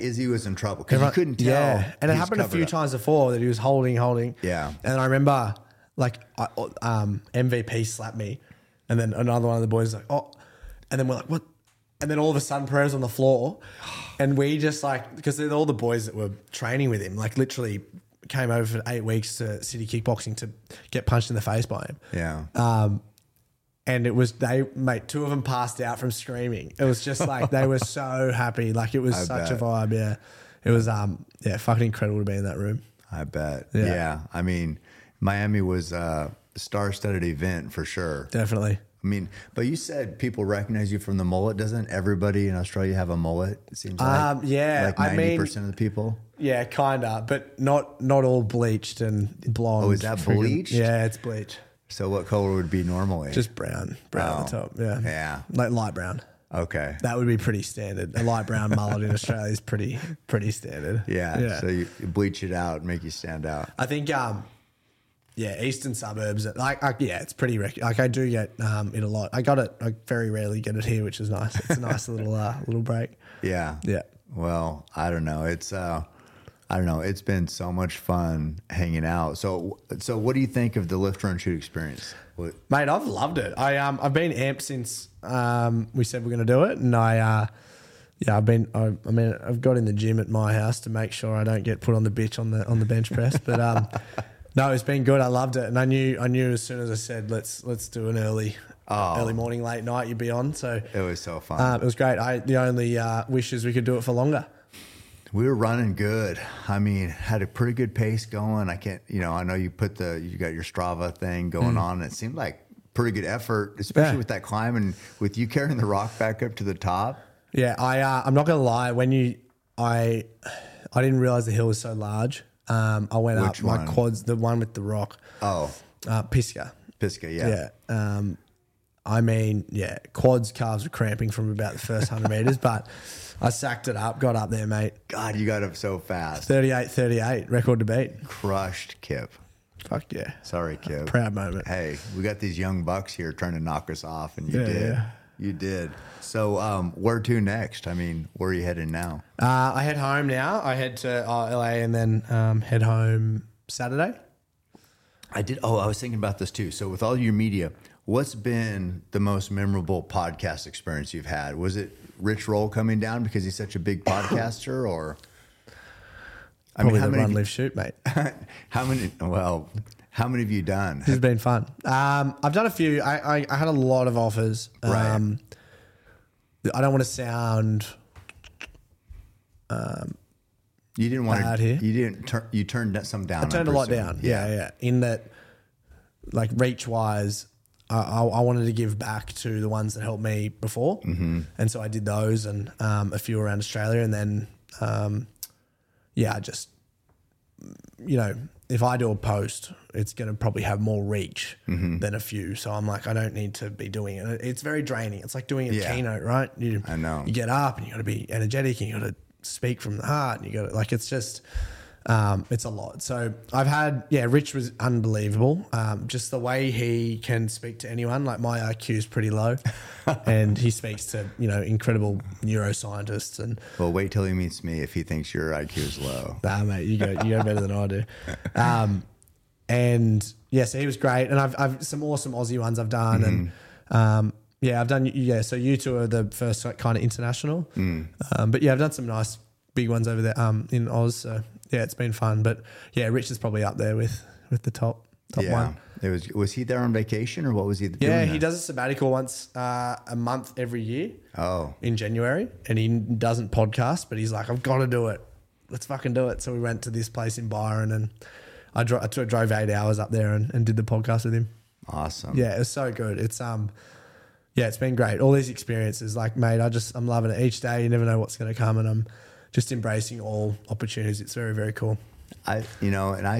Izzy was in trouble because you couldn't tell. Yeah, and it happened a few times before that he was holding. Yeah, and I remember like MVP slapped me. And then another one of the boys was like, oh. And then we're like, what? And then all of a sudden, Pereira's on the floor. And we just like, because all the boys that were training with him, like literally came over for 8 weeks to City Kickboxing to get punched in the face by him. Yeah. And it was, two of them passed out from screaming. It was just like, they were so happy. Like it was such a vibe. Yeah. It was, fucking incredible to be in that room. I bet. Yeah. I mean, Miami was, star-studded event for sure. Definitely. I mean, but you said people recognize you from the mullet. Doesn't everybody in Australia have a mullet? It seems like, like 90% of the people. Yeah, kind of, but not all bleached and blonde. Oh, is that bleached? Yeah, it's bleached. So what color would be normally? Just brown at the top. Yeah. Yeah. Like light brown. Okay. That would be pretty standard. A light brown mullet in Australia is pretty standard. Yeah, yeah. So you bleach it out and make you stand out. I think, eastern suburbs. It's pretty. I do get it a lot. I got it. I very rarely get it here, which is nice. It's a nice little break. Yeah, yeah. Well, I don't know. It's It's been so much fun hanging out. So what do you think of the Lift Run Shoot experience, mate? I've loved it. I've been amped since we said we're going to do it, and I've got in the gym at my house to make sure I don't get put on the bitch on the bench press, but no, it's been good. I loved it, and I knew as soon as I said let's do an early morning, late night, you'd be on. So it was so fun. It was great. The only wish is we could do it for longer. We were running good. I mean, had a pretty good pace going. I can't, I know you you got your Strava thing going on. And it seemed like pretty good effort, especially with that climb and with you carrying the rock back up to the top. Yeah, I'm not gonna lie. When I didn't realize the hill was so large. I went up my quads, the one with the rock. Oh. Pisca, yeah. Yeah. Quads, calves were cramping from about the first 100 metres, but I sacked it up, got up there, mate. God, you got up so fast. 38, record to beat. Crushed, Kip. Fuck yeah. Sorry, Kip. Proud moment. Hey, we got these young bucks here trying to knock us off, and you did. Yeah. You did. So where to next? I mean, where are you heading now? I head home now. I head to LA and then head home Saturday. I did. Oh, I was thinking about this too. So with all your media, what's been the most memorable podcast experience you've had? Was it Rich Roll coming down because he's such a big podcaster or? Probably the Run, Live, Shoot, mate. How many have you done? It's been fun. I've done a few. I had a lot of offers. Right. I don't want to sound. You didn't want to. Here. You didn't. You turned some down. I turned a lot down. Yeah. In that, like reach wise, I wanted to give back to the ones that helped me before. Mm-hmm. And so I did those and a few around Australia. And then, I just, you know, if I do a post, it's going to probably have more reach mm-hmm. than a few. So I'm like, I don't need to be doing it. It's very draining. It's like doing a keynote, right? I know. You get up and you got to be energetic and you got to speak from the heart and you got to, like, it's just... it's a lot. So I've had, Rich was unbelievable. Just the way he can speak to anyone, like my IQ is pretty low and he speaks to, you know, incredible neuroscientists. And well, wait till he meets me if he thinks your IQ is low. Nah, mate, you go better than I do. So he was great. And I've some awesome Aussie ones I've done. Mm-hmm. And, so you two are the first kind of international, I've done some nice big ones over there, in Oz. So yeah, it's been fun, but yeah, Rich is probably up there with the top one. It was he there on vacation or what was he doing? Yeah, he does a sabbatical once a month every year. Oh, in January, and he doesn't podcast, but he's like, I've got to do it. Let's fucking do it. So we went to this place in Byron, and I drove 8 hours up there and did the podcast with him. Awesome. Yeah, it was so good. It's it's been great. All these experiences, like mate, I'm loving it each day. You never know what's going to come, and I'm just embracing all opportunities. It's very, very cool. I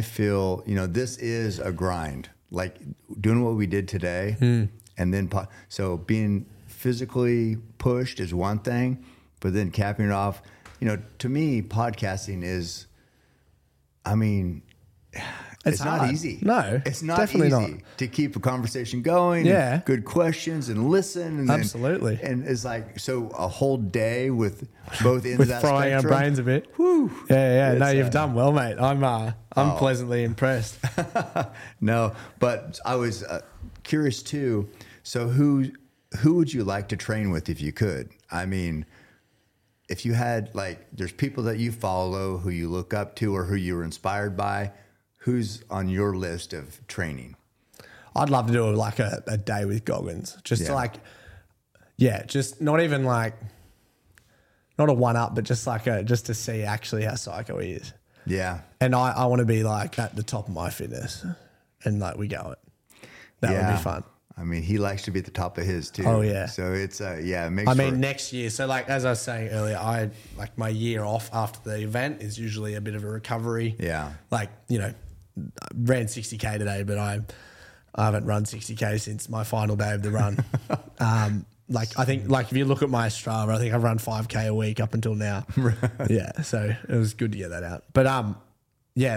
feel, this is a grind, like doing what we did today. And then, so being physically pushed is one thing, but then capping it off, to me, podcasting is, it's not easy. No, it's not definitely easy to keep a conversation going. Yeah. And good questions and listen. And absolutely. And it's like, so a whole day with both ends of that spectrum. With frying our brains a bit. Whew. Yeah, yeah. No, you've done well, mate. I'm pleasantly impressed. No, but I was curious too. So who would you like to train with if you could? If you had there's people that you follow who you look up to or who you were inspired by. Who's on your list of training? I'd love to do a day with Goggins. Just just not even not a one up, but just to see actually how psycho he is. Yeah. And I want to be at the top of my fitness and we go it. That would be fun. He likes to be at the top of his too. Oh yeah. So it's next year. So as I was saying earlier, I my year off after the event is usually a bit of a recovery. Yeah. I ran 60K today, but I haven't run 60K since my final day of the run. I think if you look at my Strava, I think I've run 5K a week up until now. Right. Yeah, so it was good to get that out. But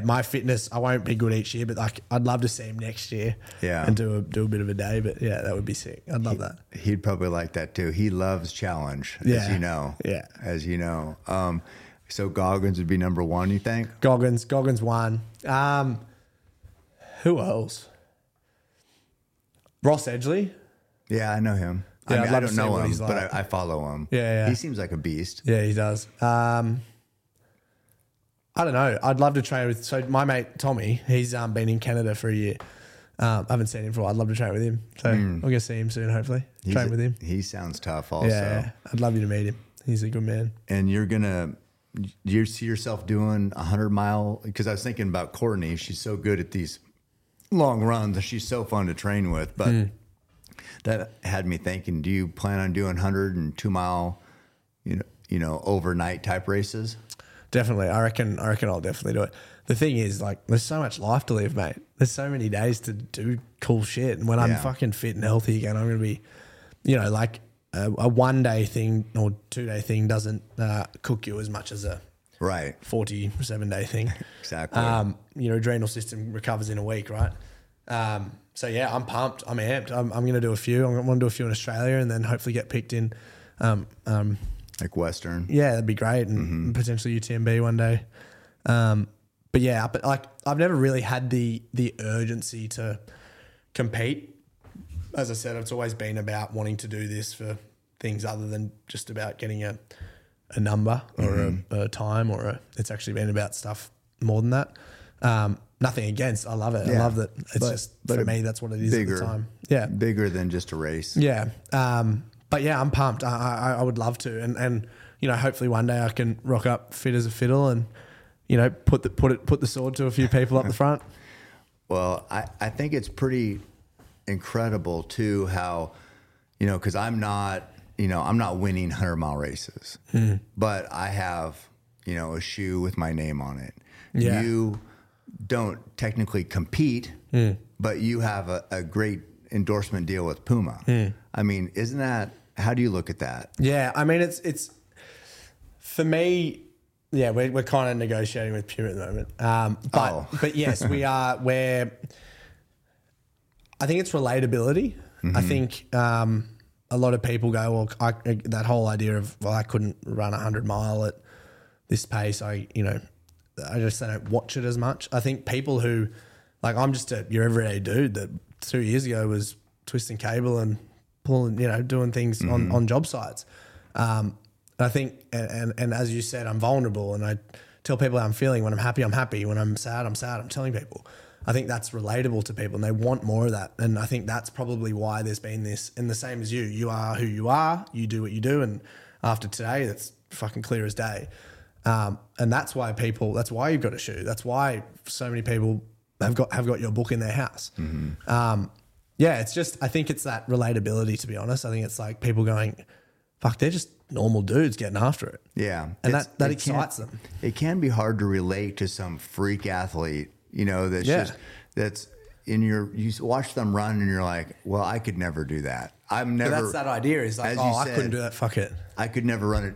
my fitness, I won't be good each year, but I'd love to see him next year. Yeah. And do a bit of a day, but yeah, that would be sick. I'd love that. He'd probably like that too. He loves challenge, as you know. Yeah. As you know. So Goggins would be number one, you think? Goggins one. Who else? Ross Edgley. Yeah, I know him. Yeah, I don't know him, but I follow him. Yeah, yeah. He seems like a beast. Yeah, he does. I don't know. I'd love to train with... So my mate, Tommy, he's been in Canada for a year. I haven't seen him for a while. I'd love to train with him. So I'm going to see him soon, hopefully. Train with him. He sounds tough also. Yeah, I'd love you to meet him. He's a good man. And you're going to... Do you see yourself doing 100-mile? Because I was thinking about Courtney. She's so good at these long runs. She's so fun to train with. But that had me thinking, do you plan on doing 102-mile, overnight type races? Definitely. I reckon I'll definitely do it. The thing is, there's so much life to live, mate. There's so many days to do cool shit. And when I'm fucking fit and healthy again, I'm going to be, a one-day thing or two-day thing doesn't cook you as much as a 47-day thing. Exactly. Your adrenal system recovers in a week, right? I'm pumped. I'm amped. I'm going to do a few. I want to do a few in Australia and then hopefully get picked in. Western. Yeah, that'd be great. And potentially UTMB one day. But I've never really had the urgency to compete. As I said, it's always been about wanting to do this for things other than just about getting a number or a time it's actually been about stuff more than that. Nothing against. I love it. Yeah. I love that. It's for me, that's what it is bigger, at the time. Yeah. Bigger than just a race. Yeah. I'm pumped. I would love to. And hopefully one day I can rock up fit as a fiddle and, put the sword to a few people up the front. Well, I think it's pretty... incredible too, how, you know, because I'm not winning 100-mile races, but I have, you know, a shoe with my name on it. Yeah. You don't technically compete, but you have a great endorsement deal with Puma. I mean, isn't that, how do you look at that? Yeah. I mean, it's for me, yeah, we're kind of negotiating with Puma at the moment. But yes, I think it's relatability. Mm-hmm. I think, a lot of people go, well, that whole idea of, well, I couldn't run 100-mile at this pace. I don't watch it as much. I think people who, like, I'm just your everyday dude that 2 years ago was twisting cable and pulling, you know, doing things on job sites. I think, and as you said, I'm vulnerable and I tell people how I'm feeling. When I'm happy, I'm happy. When I'm sad, I'm sad. I'm telling people. I think that's relatable to people and they want more of that. And I think that's probably why there's been this. And the same as you, you are who you are, you do what you do. And after today, that's fucking clear as day. And that's why that's why you've got a shoe. That's why so many people have got your book in their house. Mm-hmm. Yeah, it's just, I think it's that relatability, to be honest. I think it's like people going, fuck, they're just normal dudes getting after it. Yeah. And that excites them. It can be hard to relate to some freak athlete, you know, that's just, that's in your, you watch them run and you're like, well, I could never do that. I'm never. But that's that idea is like, oh, I couldn't do that. Fuck it. I could never run it.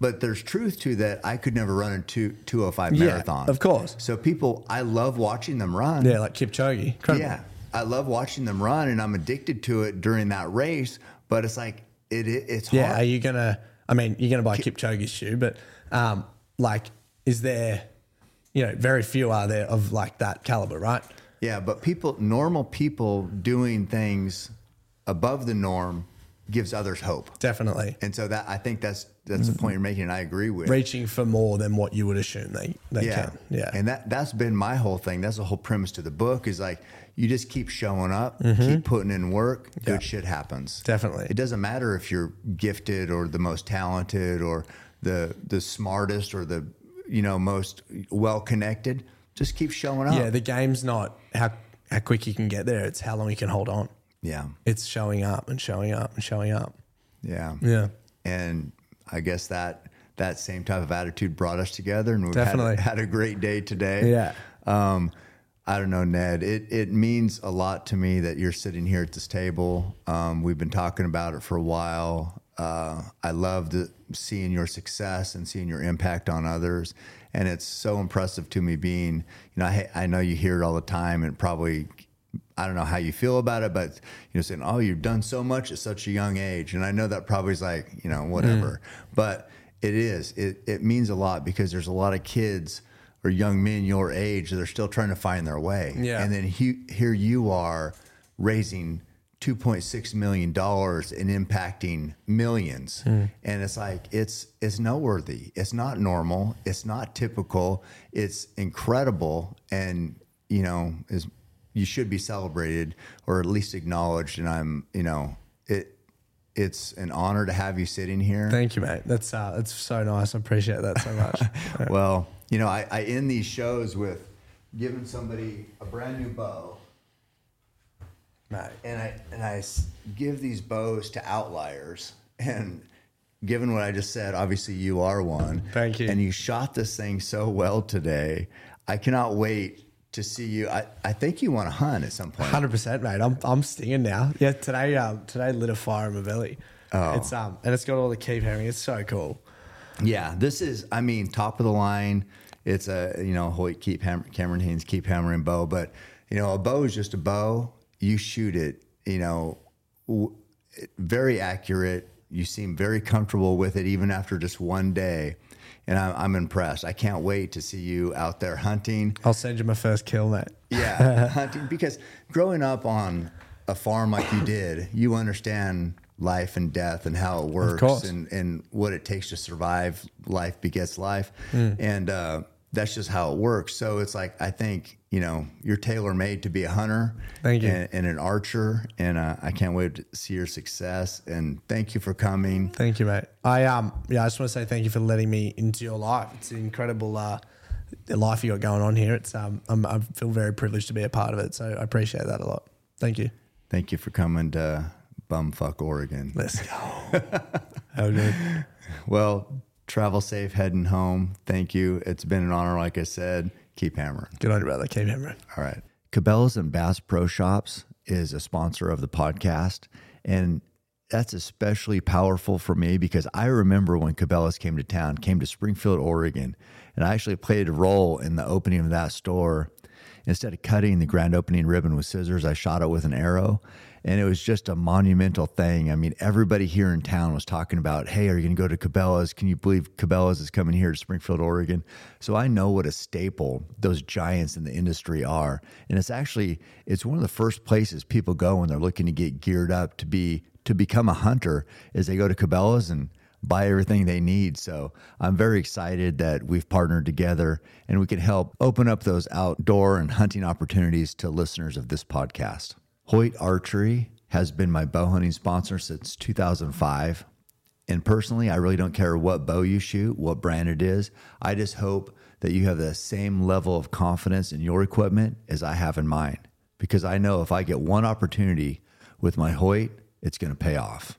But there's truth to that. I could never run a 2:05 marathon. Of course. So people, I love watching them run. Yeah, like Kipchoge. Incredible. Yeah, I love watching them run, and I'm addicted to it during that race. But it's like it's hard. Yeah, are you gonna? I mean, you're gonna buy Kipchoge's shoe, but like, is there? You know, very few are there of like that caliber, right? Yeah, but normal people doing things above the norm gives others hope. Definitely. And so that, I think that's the point you're making, and I agree with. Reaching for more than what you would assume they can. Yeah. And that's been my whole thing. That's the whole premise to the book is like, you just keep showing up, keep putting in work, good shit happens. Definitely. It doesn't matter if you're gifted or the most talented or the smartest or the, you know, most well connected. Just keep showing up. Yeah, the game's not how quick you can get there, it's how long you can hold on. Yeah. It's showing up and showing up and showing up. Yeah. Yeah. And I guess that same type of attitude brought us together, and we've had a great day today. Yeah. I don't know, Ned, it means a lot to me that you're sitting here at this table. We've been talking about it for a while. I love seeing your success and seeing your impact on others. And it's so impressive to me being, you know, I know you hear it all the time, and probably, I don't know how you feel about it, but, you know, saying, oh, you've done so much at such a young age. And I know that probably is like, you know, whatever, but it means a lot, because there's a lot of kids or young men your age that are still trying to find their way. Yeah. And then here you are raising $2.6 million and impacting millions. And it's like, it's noteworthy. It's not normal. It's not typical. It's incredible. And, you know, you should be celebrated or at least acknowledged. And I'm, you know, it's an honor to have you sitting here. Thank you, mate. That's so nice. I appreciate that so much. Well, you know, I end these shows with giving somebody a brand new bow. Mate. And I give these bows to outliers, and given what I just said, obviously you are one. Thank you. And you shot this thing so well today. I cannot wait to see you. I think you want to hunt at some point. 100%, mate. I'm stinging now. Yeah, today lit a fire in my belly. Oh. It's and it's got all the keep herring. It's so cool. Yeah, this is, I mean, top of the line. It's a, you know, Hoyt keep hammer, Cameron Haynes keep hammering bow, but you know, a bow is just a bow. You shoot it, you know, very accurate. You seem very comfortable with it even after just one day. And I'm impressed. I can't wait to see you out there hunting. I'll send you my first kill, mate. Yeah, hunting. Because growing up on a farm like you did, you understand life and death and how it works and what it takes to survive. Life begets life. And that's just how it works. So it's like, I think, you know, you're tailor-made to be a hunter. Thank you. And an archer. And I can't wait to see your success. And thank you for coming. Thank you, mate. I just want to say thank you for letting me into your life. It's an incredible life you got going on here. It's I feel very privileged to be a part of it. So I appreciate that a lot. Thank you. Thank you for coming to bumfuck Oregon. Let's go. Okay. Well, travel safe heading home. Thank you. It's been an honor, like I said. Keep hammering. Good night, brother. Keep hammering. All right. Cabela's and Bass Pro Shops is a sponsor of the podcast, and that's especially powerful for me because I remember when Cabela's came to town, came to Springfield, Oregon, and I actually played a role in the opening of that store. Instead of cutting the grand opening ribbon with scissors, I shot it with an arrow, and it was just a monumental thing. I mean, everybody here in town was talking about, hey, are you going to go to Cabela's? Can you believe Cabela's is coming here to Springfield, Oregon? So I know what a staple those giants in the industry are. And it's actually, it's one of the first places people go when they're looking to get geared up to become a hunter is they go to Cabela's and buy everything they need. So I'm very excited that we've partnered together and we can help open up those outdoor and hunting opportunities to listeners of this podcast. Hoyt Archery has been my bow hunting sponsor since 2005. And personally, I really don't care what bow you shoot, what brand it is. I just hope that you have the same level of confidence in your equipment as I have in mine. Because I know if I get one opportunity with my Hoyt, it's going to pay off.